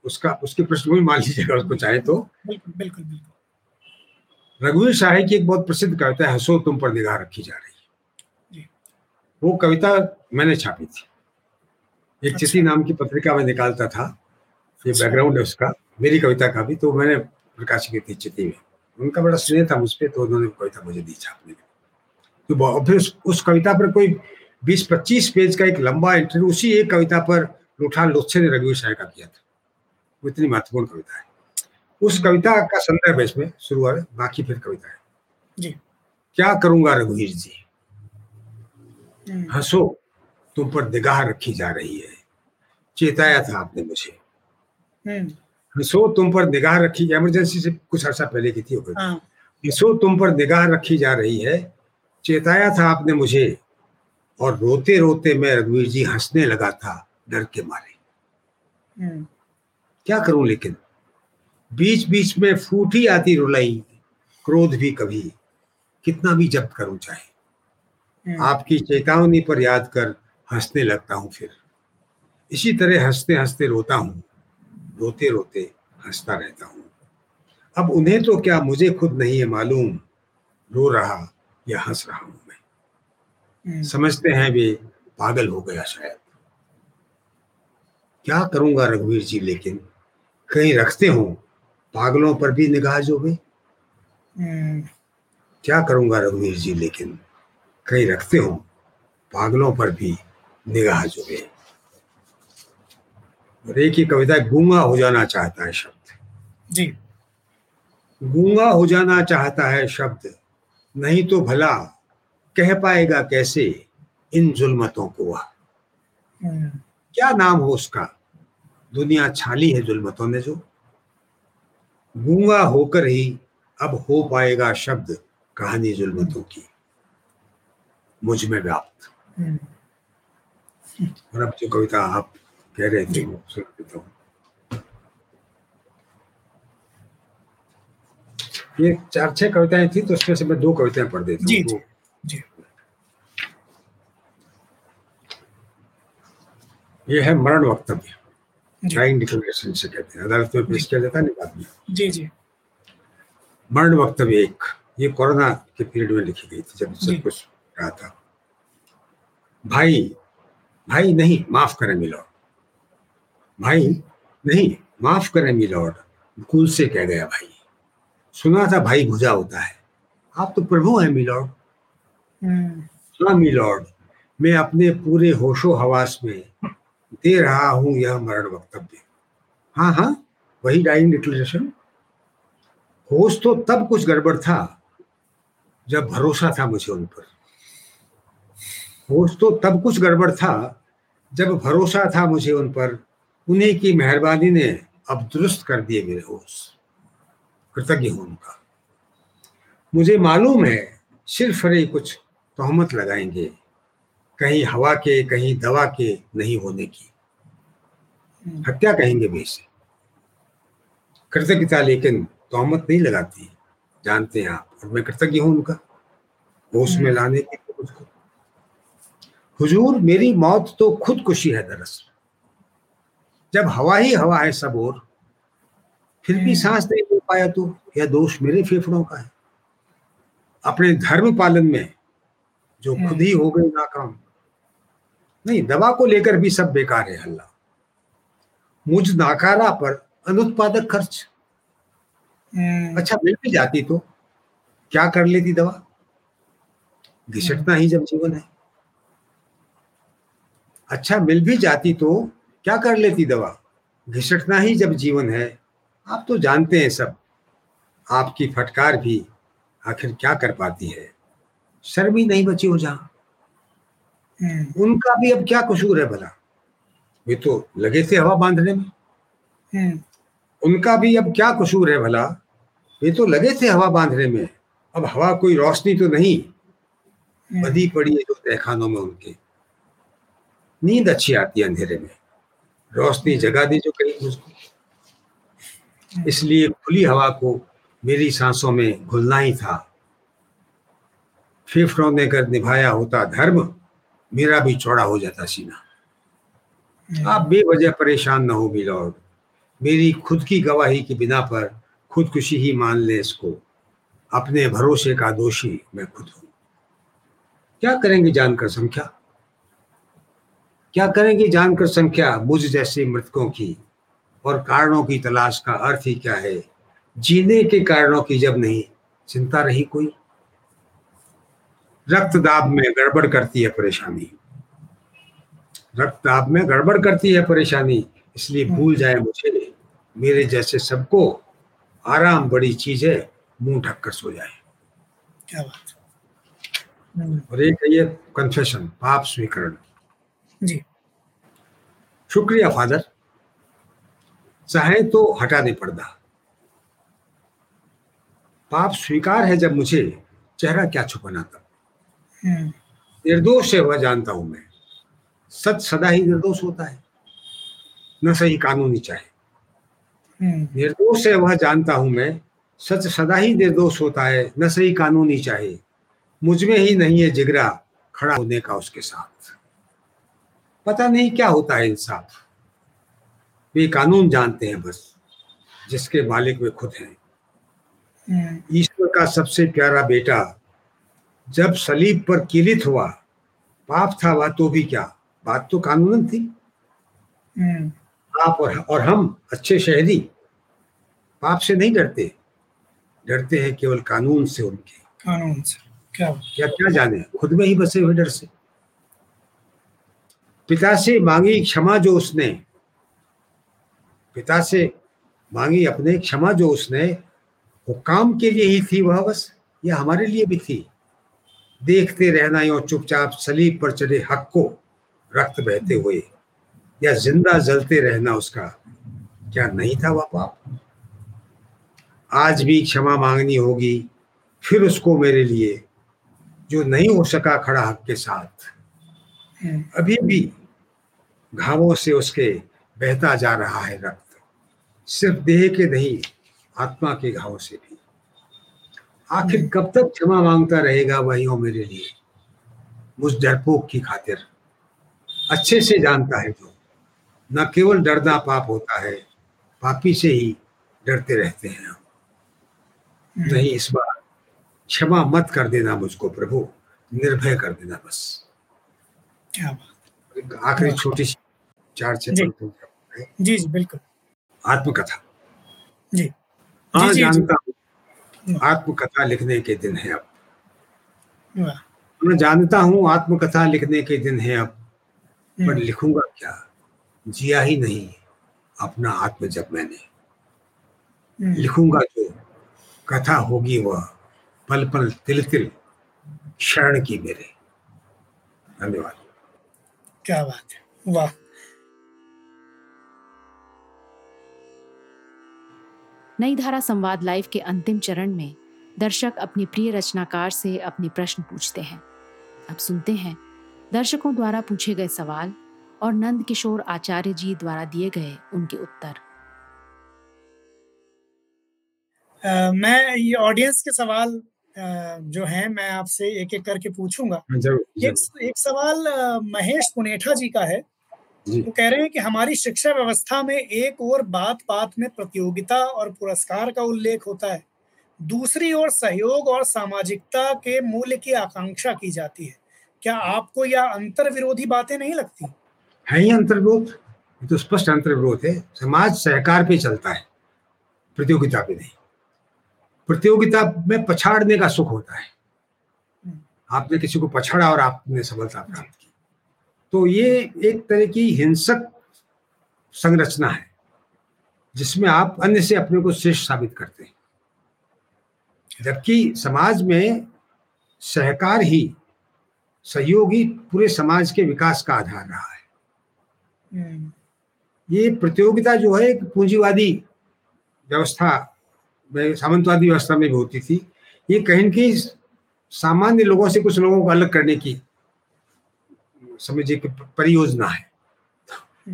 उसका, उसकी पृष्ठभूमि मान लीजिएगा उसको चाहे तो। बिल्कुल बिल्कुल बिल्कुल। रघुवीर सहाय की एक बहुत प्रसिद्ध कविता है, हंसो तुम पर निगाह रखी जा रही है, वो कविता मैंने छापी थी। एक चिट्ठी नाम की पत्रिका में निकालता था, ये बैकग्राउंड है उसका, मेरी कविता का भी, तो मैंने प्रकाशित की थी चिट्ठी में। उनका बड़ा स्नेह था मुझ पर, तो उन्होंने कविता मुझे दी छापने के। तो फिर उस कविता पर कोई 20-25 पेज का एक लंबा इंटरव्यू उसी एक कविता पर लुठान लोत्से ने रघुवीर सहाय का किया था। वो इतनी महत्वपूर्ण कविता है, उस कविता का संदर्भ इसमें शुरुआत, बाकी फिर कविता है। जी। क्या करूंगा रघुवीर जी, हंसो तुम पर निगाह रखी जा रही है, चेताया था आपने मुझे। हंसो तुम पर निगाह रखी, इमरजेंसी से कुछ अर्सा पहले की थी हो गई। हंसो तुम पर निगाह रखी जा रही है, चेताया था आपने मुझे, और रोते रोते मैं रघुवीर जी हंसने लगा था डर के मारे। क्या करूं लेकिन, बीच बीच में फूटी आती रुलाई, क्रोध भी कभी, कितना भी जब्त करूं चाहे, आपकी चेतावनी पर याद कर हंसने लगता हूं फिर। इसी तरह हंसते हंसते रोता हूँ, रोते रोते हंसता रहता हूँ। अब उन्हें तो क्या मुझे खुद नहीं है मालूम, रो रहा या हंस रहा हूँ मैं, समझते हैं वे पागल हो गया शायद। क्या करूंगा रघुवीर जी लेकिन, कहीं रखते हो पागलों पर भी निगाह जो वे। क्या करूंगा रघुवीर जी लेकिन, कहीं रखते हो पागलों पर भी निगाह जो वे। और एक ही कविता, गूंगा हो जाना चाहता है शब्द। जी। गूंगा हो जाना चाहता है शब्द, नहीं तो भला कह पाएगा कैसे इन जुल्मतों को वह। क्या नाम हो उसका, दुनिया छाली है जुल्मतों ने जो। गूंगा होकर ही अब हो पाएगा शब्द, कहानी जुल्मतों की मुझ में व्याप्त। और अब जो कविता आप कह रहे थे वो सुन देता हूँ। ये 4-6 कविताएं थी, तो उसमें से मैं 2 कविताएं पढ़ देता हूँ। ये है मरण वक्तव्य, ट्रायल डिक्लेरेशन से कहते हैं, अदालत में पेश किया जाता है। मरण वक्तव्य एक। ये कोरोना के पीरियड में लिखी गई थी, जब सब कुछ रहा था। भाई भाई नहीं माफ करें मिलौर, भाई नहीं माफ करें मिलौर, कुल से कह गया भाई। सुना था भाई भुजा होता है, आप तो प्रभु हैं मिलौर। हाँ मिलौर, मैं अपने पूरे होशो हवास में दे रहा हूँ यह मरण वक्तव्य। हाँ हाँ वही डाइंग डिक्लेरेशन। होश तो तब कुछ गड़बड़ था जब भरोसा था मुझे उन पर। होश तो तब कुछ गड़बड़ था जब भरोसा था मुझे उन पर, उन्हीं की मेहरबानी ने अब दुरुस्त कर दिए मेरे होश। कृतज्ञ हूँ उनका। मुझे मालूम है सिर्फ रे कुछ तोहमत लगाएंगे, कहीं हवा के कहीं दवा के नहीं होने की, हत्या कहेंगे बेशक। कृतज्ञता लेकिन तोहमत नहीं लगाती, जानते हैं आप। और मैं कृतज्ञ हूँ उनका होश में लाने की। हुजूर मेरी मौत तो खुदकुशी है दरअसल, जब हवा ही हवा है सब और, फिर भी सांस नहीं ले पाया तो यह दोष मेरे फेफड़ों का है। अपने धर्म पालन में जो खुद ही हो गए नाकाम। नहीं दवा को लेकर भी सब बेकार है हल्ला। मुझ नाकारा पर अनुत्पादक खर्च। अच्छा मिल भी जाती तो क्या कर लेती दवा, घिसटना ही जब जीवन है। अच्छा मिल भी जाती तो क्या कर लेती दवा, घिसटना ही जब जीवन है। आप तो जानते हैं सब, आपकी फटकार भी आखिर क्या कर पाती है। शर्म ही नहीं बची हो जहां। उनका भी अब क्या कसूर है भला, वे तो लगे थे हवा बांधने में। उनका भी अब क्या कसूर है भला, वे तो लगे थे हवा बांधने में। अब हवा कोई रोशनी तो नहीं, बदी पड़ी है जो तहखानों में उनके। नींद अच्छी आती है अंधेरे में, रोशनी जगा दी जो कहीं मुझको। इसलिए खुली हवा को मेरी सांसों में घुलना ही था। फेफड़ों ने कर निभाया होता धर्म, मेरा भी चौड़ा हो जाता सीना। आप बेवजह परेशान न हो मिलौर, मेरी खुद की गवाही के बिना पर खुदकुशी ही मान ले इसको। अपने भरोसे का दोषी मैं खुद हूं। क्या करेंगे जानकर संख्या, क्या करेंगे जानकर संख्या मुझ जैसे मृतकों की। और कारणों की तलाश का अर्थ ही क्या है, जीने के कारणों की जब नहीं चिंता रही कोई। रक्तदाब में गड़बड़ करती है परेशानी, रक्तदाब में गड़बड़ करती है परेशानी। इसलिए भूल जाए मुझे मेरे जैसे सबको, आराम बड़ी चीज है मुंह ढक कर सो जाए। क्या बात। और एक ये कन्फेशन, पाप स्वीकरण। जी शुक्रिया फादर। चाहे तो हटा दे पर्दा, पाप स्वीकार है जब मुझे, चेहरा क्या छुपाना था। निर्दोष है वह जानता हूं मैं, सच सदा ही निर्दोष होता है न सही कानूनी चाहे। निर्दोष है वह जानता हूं मैं, सच सदा ही निर्दोष होता है न सही कानूनी चाहे। मुझमें ही नहीं है जिगरा खड़ा होने का उसके साथ। पता नहीं क्या होता है इंसाफ, वे कानून जानते हैं बस जिसके मालिक वे खुद हैं। ईश्वर का सबसे प्यारा बेटा जब सलीब पर कीलित हुआ, पाप था वह तो भी क्या, बात तो कानूनन थी। आप और हम अच्छे शहरी पाप से नहीं डरते, डरते हैं केवल कानून से, उनके कानून से। क्या जाने खुद में ही बसे हुए डर से। पिता से मांगी क्षमा जो उसने, पिता से मांगी अपने क्षमा जो उसने, हुक्काम के लिए ही थी वह बस, यह हमारे लिए भी थी। देखते रहना यो चुपचाप सलीब पर चढ़े हक को रक्त बहते हुए, या जिंदा जलते रहना उसका, क्या नहीं था वह पाप। आज भी क्षमा मांगनी होगी फिर उसको मेरे लिए, जो नहीं हो सका खड़ा हक के साथ। अभी भी घावों से उसके बहता जा रहा है रक्त, सिर्फ देह के नहीं आत्मा के घावों से भी। आखिर कब तक क्षमा मांगता रहेगा वही हो मेरे लिए, मुझ डरपोक की खातिर। अच्छे से जानता है जो, न केवल डरना पाप होता है, पापी से ही डरते रहते हैं हम। नहीं इस बार क्षमा मत कर देना मुझको प्रभु, निर्भय कर देना बस। क्या बात। आखिरी छोटी सी चार छह पंक्ति। जी जी बिल्कुल। आत्मकथा। जी हाँ जानता हूँ आत्मकथा लिखने के दिन है अब, मैं जानता हूँ आत्मकथा लिखने के दिन है अब, पर लिखूंगा क्या, जिया ही नहीं अपना आत्म जब मैंने, लिखूंगा जो कथा होगी वह पल पल तिल तिल शरण की मेरे। धन्यवाद। क्या बात है, वाह। नई धारा संवाद लाइव के अंतिम चरण में दर्शक अपने प्रिय रचनाकार से अपने प्रश्न पूछते हैं। अब सुनते हैं दर्शकों द्वारा पूछे गए सवाल और नंदकिशोर आचार्य जी द्वारा दिए गए उनके उत्तर। मैं ये ऑडियंस के सवाल जो हैं मैं आपसे एक एक करके पूछूंगा। एक सवाल महेश पुनेठा जी का है। वो कह रहे हैं कि हमारी शिक्षा व्यवस्था में एक और बात बात में प्रतियोगिता और पुरस्कार का उल्लेख होता है, दूसरी ओर सहयोग और सामाजिकता के मूल्य की आकांक्षा की जाती है। क्या आपको यह अंतर्विरोधी बातें नहीं लगती? है ही अंतर्विरोध, तो स्पष्ट अंतर्विरोध है। समाज सहकार पे चलता है, प्रतियोगिता पे नहीं। प्रतियोगिता में पछाड़ने का सुख होता है, आपने किसी को पछाड़ा और आपने सफलता प्राप्त की, तो ये एक तरह की हिंसक संरचना है जिसमें आप अन्य से अपने को श्रेष्ठ साबित करते हैं, जबकि समाज में सहकार ही, सहयोग ही पूरे समाज के विकास का आधार रहा है। ये प्रतियोगिता जो है एक पूंजीवादी व्यवस्था, सामंतवादी व्यवस्था में भी होती थी। ये कहीं की सामान्य लोगों से कुछ लोगों को अलग करने की, समझिए कि परियोजना है,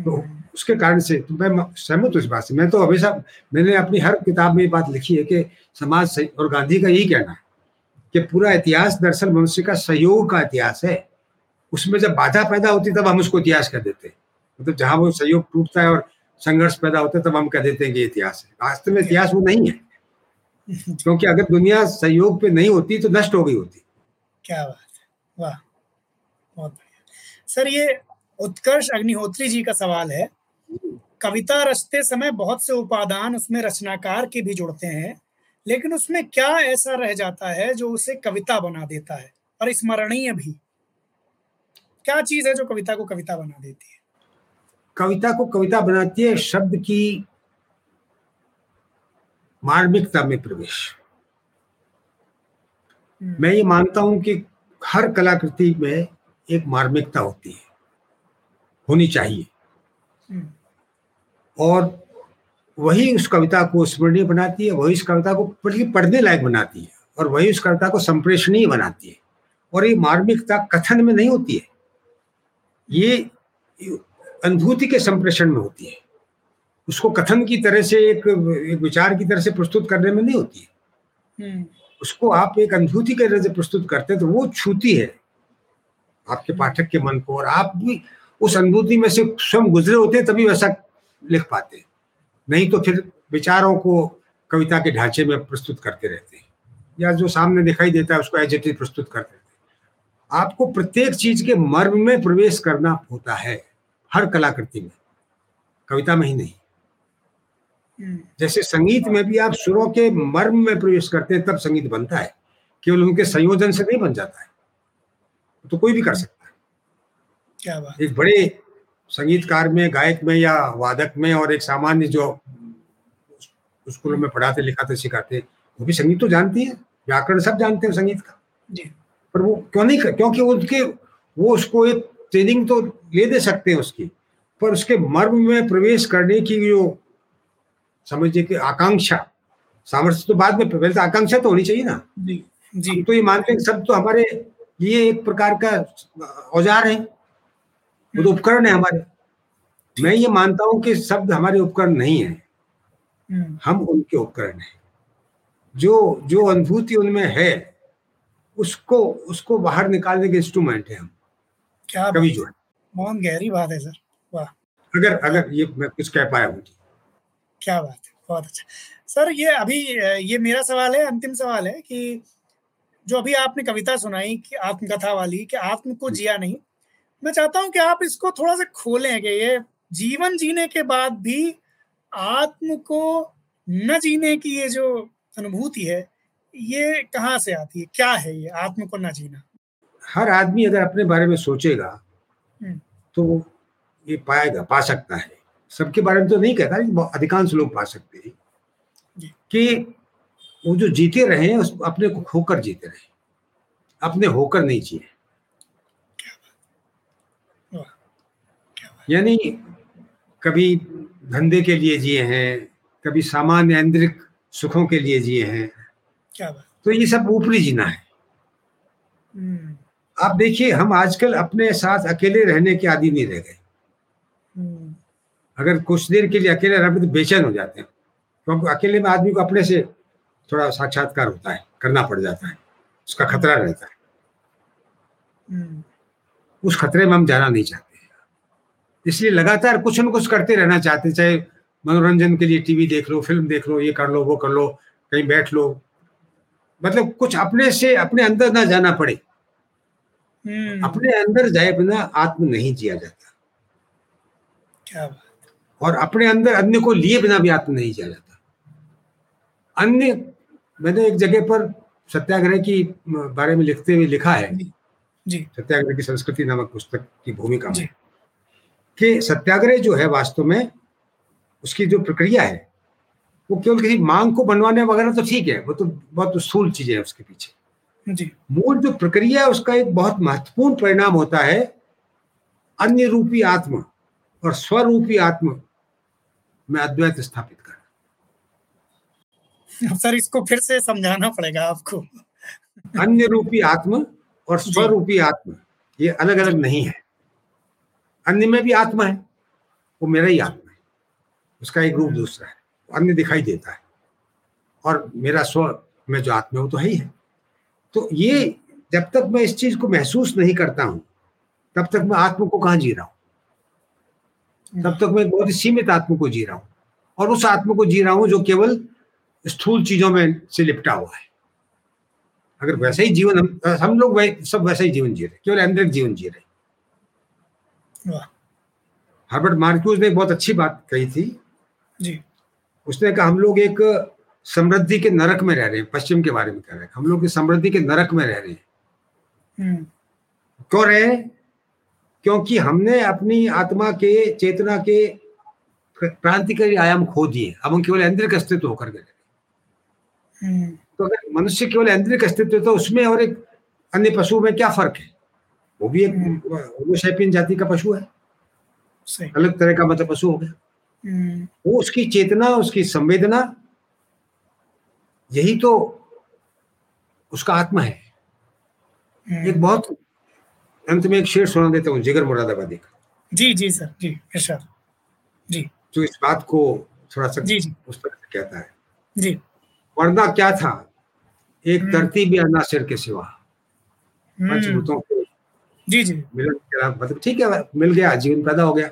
तो उसके कारण से तो मैं सहमत हूँ इस बात से। मैं तो हमेशा, मैंने अपनी हर किताब में ये बात लिखी है कि समाज से, और गांधी का यही कहना है कि पूरा इतिहास दरअसल मनुष्य का सहयोग का इतिहास है। उसमें जब बाधा पैदा होती तब हम उसको इतिहास कह देते हैं, मतलब जहाँ वो सहयोग टूटता है और संघर्ष पैदा होता है तब हम कह देते हैं कि इतिहास है। वास्तव में इतिहास वो नहीं है, क्योंकि अगर दुनिया सहयोग पे नहीं होती तो नष्ट हो गई होती। क्या बात है, वाह, बहुत बढ़िया। सर ये उत्कर्ष अग्निहोत्री जी का सवाल है। कविता रचते समय बहुत से उपादान उसमें रचनाकार के भी जुड़ते हैं, लेकिन उसमें क्या ऐसा रह जाता है जो उसे कविता बना देता है और स्मरणीय भी? क्या चीज है जो कविता को कविता बना देती है? कविता को कविता बनाती है शब्द की मार्मिकता में प्रवेश। मैं ये मानता हूं कि हर कलाकृति में एक मार्मिकता होती है, होनी चाहिए, और वही उस कविता को स्मरणीय बनाती है, वही उस कविता को पढ़ने लायक बनाती है, और वही उस कविता को संप्रेषणीय बनाती है। और ये मार्मिकता कथन में नहीं होती है, ये अनुभूति के संप्रेषण में होती है। उसको कथन की तरह से, एक विचार की तरह से प्रस्तुत करने में नहीं होती है। उसको आप एक अनुभूति के तरह से प्रस्तुत करते हैं तो वो छूती है आपके पाठक के मन को, और आप भी उस अनुभूति में से स्वयं गुजरे होते हैं तभी वैसा लिख पाते हैं, नहीं तो फिर विचारों को कविता के ढांचे में प्रस्तुत करते रहते हैं, या जो सामने दिखाई देता है उसको एजेटिव प्रस्तुत करते रहते हैं। आपको प्रत्येक चीज के मर्म में प्रवेश करना होता है हर कलाकृति में, कविता में ही नहीं। जैसे संगीत में भी आप सुरों के मर्म में प्रवेश करते हैं तब संगीत बनता है, केवल उनके संयोजन से नहीं बन जाता है, तो कोई भी कर सकता है। क्या बात। एक बड़े संगीतकार में, गायक में या वादक में, और एक सामान्य जो स्कूलों में पढ़ाते लिखाते सिखाते, वो भी संगीत तो जानती है, व्याकरण सब जानते हैं संगीत का जी, पर वो क्यों नहीं, क्योंकि उनके वो उसको एक ट्रेनिंग तो ले दे सकते हैं उसकी, पर उसके मर्म में प्रवेश करने की जो समझिए कि आकांक्षा, सामर्थ्य तो बाद में, पहले तो आकांक्षा तो होनी चाहिए ना जी। जी तो ये मानते हैं सब तो हमारे ये एक प्रकार का औजार है, वो तो उपकरण है हमारे। मैं ये मानता हूं कि शब्द हमारे उपकरण नहीं है, हम उनके उपकरण हैं। जो जो अनुभूति उनमें है उसको उसको बाहर निकालने के इंस्ट्रूमेंट है हम। क्या कवि जो है, बहुत गहरी बात है सर, वाह। अगर अगर ये मैं कुछ कह पाया हूं। क्या बात है, बहुत अच्छा। सर ये अभी ये मेरा सवाल है, अंतिम सवाल है कि जो अभी आपने कविता सुनाई कि आत्मकथा वाली कि आत्म को जिया नहीं, मैं चाहता हूं कि आप इसको थोड़ा सा खोलें कि ये जीवन जीने के बाद भी आत्म को न जीने की ये जो अनुभूति है ये कहाँ से आती है, क्या है ये आत्म को न जीना? हर आदमी अगर अपने बारे में सोचेगा तो ये पाएगा, पा सकता है। सबके बारे में तो नहीं कहता, अधिकांश लोग पा सकते हैं कि वो जो जीते रहे उस अपने को खोकर जीते रहे, अपने होकर नहीं जिए। यानी कभी धंधे के लिए जिए हैं, कभी सामान्य आंतरिक सुखों के लिए जिए हैं। क्या बात? तो ये सब ऊपरी जीना है। आप देखिए, हम आजकल अपने साथ अकेले रहने के आदी नहीं रह गए। अगर कुछ देर के लिए अकेले रह तो बेचैन हो जाते हैं, क्योंकि अकेले में आदमी को अपने से थोड़ा साक्षात्कार होता है, करना पड़ जाता है, उसका खतरा रहता है। उस खतरे में हम जाना नहीं चाहते, इसलिए लगातार कुछ न कुछ करते रहना चाहते, चाहे मनोरंजन के लिए टीवी देख लो, फिल्म देख लो, ये कर लो, वो कर लो, कहीं बैठ लो, मतलब कुछ अपने से अपने अंदर ना जाना पड़े। अपने अंदर जाए बिना आत्म नहीं जिया जाता। क्या बात? और अपने अंदर अन्य को लिए बिना भी आत्म नहीं जिया जाता। अन्य, मैंने एक जगह पर सत्याग्रह की बारे में लिखते हुए लिखा है, जी, सत्याग्रह की संस्कृति नामक पुस्तक की भूमिका में, कि सत्याग्रह जो है वास्तव में उसकी जो प्रक्रिया है वो केवल किसी मांग को बनवाने वगैरह तो ठीक है, वो तो बहुत स्थूल चीजें हैं उसके पीछे। जी, मूल जो प्रक्रिया है उसका एक बहुत महत्वपूर्ण परिणाम होता है अन्य रूपी आत्मा और स्वरूपी आत्मा में अद्वैत स्थापित करना। सर, इसको फिर से समझाना पड़ेगा आपको। अन्य रूपी आत्मा और स्वरूपी आत्मा ये अलग अलग नहीं है। अन्य में भी आत्मा है, वो मेरा ही आत्मा है, उसका एक रूप दूसरा है, अन्य दिखाई देता है, और मेरा स्व में जो आत्मा है वो तो है ही है। तो ये जब तक मैं इस चीज को महसूस नहीं करता हूँ तब तक मैं आत्मा को कहाँ जी रहा हूँ? तब तक मैं बहुत ही सीमित आत्मा को जी रहा हूँ, और उस आत्मा को जी रहा हूँ जो केवल स्थूल चीजों में से लिपटा हुआ है। अगर वैसा ही जीवन हम लोग सब वैसा ही जीवन जी रहे, केवल आंतरिक जीवन जी रहे। हर्बर्ट मार्क्यूज़ ने एक बहुत अच्छी बात कही थी जी। उसने कहा हम लोग एक समृद्धि के नरक में रह रहे हैं, पश्चिम के बारे में कह रहे हैं, हम लोग समृद्धि के नरक में रह रहे हैं। क्यों रहे हैं? क्योंकि हमने अपनी आत्मा के, चेतना के क्रांतिकारी आयाम खो दिए। अब हम केवल आंतरिक अस्तित्व होकर गए। तो अगर मनुष्य केवल आंतरिक अस्तित्व तो उसमें और एक अन्य पशु में क्या फर्क है? वो भी एक होमो सेपियन जाति का पशु है, अलग तरह का मतलब पशु हो गया। वो उसकी चेतना, उसकी संवेदना, यही तो उसका आत्मा है। एक बहुत अंत में एक शेर सुना देता हूँ जिगर मुरादाबादी का। जी जी सर, जी इरशाद जी, जो इस बात को थोड़ा सा उस तरह से कहता है जी। वरना क्या था एक धरती भी अनासिर के सिवा, पंचभूतों के जी जी मिलन, मतलब ठीक है, मिल गया, जीवन पैदा हो गया।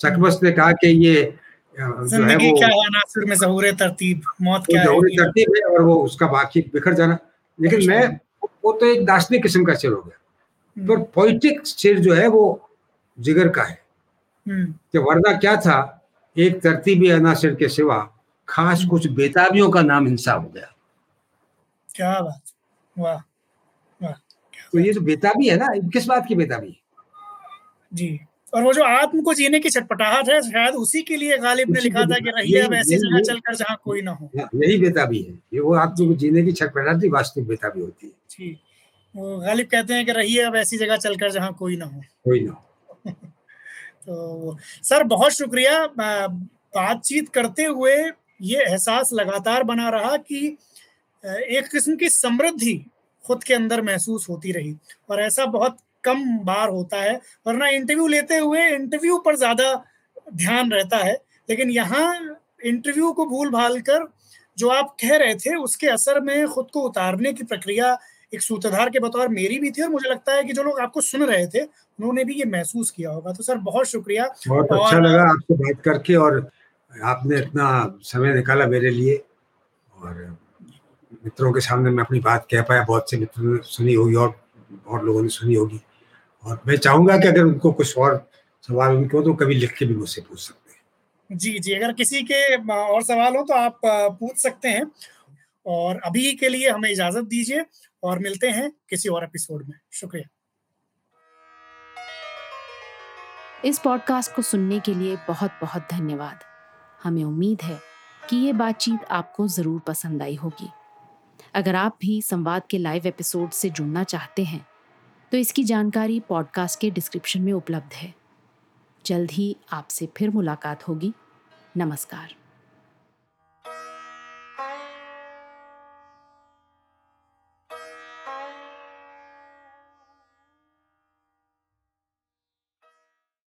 चकबस्त ने कहा कि ये जो है वो क्या है, अनासर में ज़हूरे तरतीब, मौत क्या है, ज़हूरे तरतीब है, और वो उसका बाकी बिखर जाना। लेकिन मैं वो तो एक दार्शनिक किस्म का शेर हो गया, पर पोइटिक शेर जो है वो जिगर का है कि वरना क्या था एक तरतीबी अनासर के सिवा, खास कुछ बेताबियों का नाम हिंसा हो गया। क्या बात, वाह। तो ये जो बेताबी है ना, किस बात की बेताबी है जी? और वो जो आत्म को जीने की चटपटाहट है, शायद उसी के लिए गालिब ने लिखा था कि रहिए वैसी जगह चलकर जहां कोई ना हो। यही बेताबी है, ये वो आत्म को जीने की चटपटाहट वास्तविक बेताबी होती है जी। वो गालिब कहते हैं कि रहिए वैसी जगह चलकर जहां कोई ना हो, कोई ना हो। तो सर बहुत शुक्रिया, बातचीत करते हुए ये एहसास लगातार बना रहा कि एक किस्म की समृद्धि खुद के अंदर महसूस होती रही, और ऐसा बहुत कम बार होता है, वरना इंटरव्यू लेते हुए इंटरव्यू पर ज़्यादा ध्यान रहता है। लेकिन यहाँ इंटरव्यू को भूल भाल कर जो आप कह रहे थे उसके असर में खुद को उतारने की प्रक्रिया एक सूत्रधार के बतौर मेरी भी थी, और मुझे लगता है कि जो लोग आपको सुन रहे थे उन्होंने भी ये महसूस किया होगा। तो सर बहुत शुक्रिया, बहुत अच्छा लगा आपसे बात करके, और आपने इतना समय निकाला मेरे लिए, और मित्रों के सामने मैं अपनी बात कह पाया, बहुत से मित्रों ने सुनी होगी और लोगों ने सुनी होगी। और मैं चाहूंगा कि अगर उनको कुछ और सवाल उनके हो तो कभी लिख के भी मुझसे पूछ सकते हैं। जी, अगर किसी के और सवाल हो तो आप पूछ सकते हैं। और अभी के लिए हमें इजाजत दीजिए और मिलते हैं किसी और एपिसोड में। शुक्रिया। इस पॉडकास्ट को सुनने के लिए बहुत बहुत धन्यवाद। हमें उम्मीद है कि ये बातचीत आपको ज़रूर पसंद आई होगी। अगर आप भी संवाद के लाइव एपिसोड से जुड़ना चाहते हैं तो इसकी जानकारी पॉडकास्ट के डिस्क्रिप्शन में उपलब्ध है। जल्द ही आपसे फिर मुलाकात होगी। नमस्कार।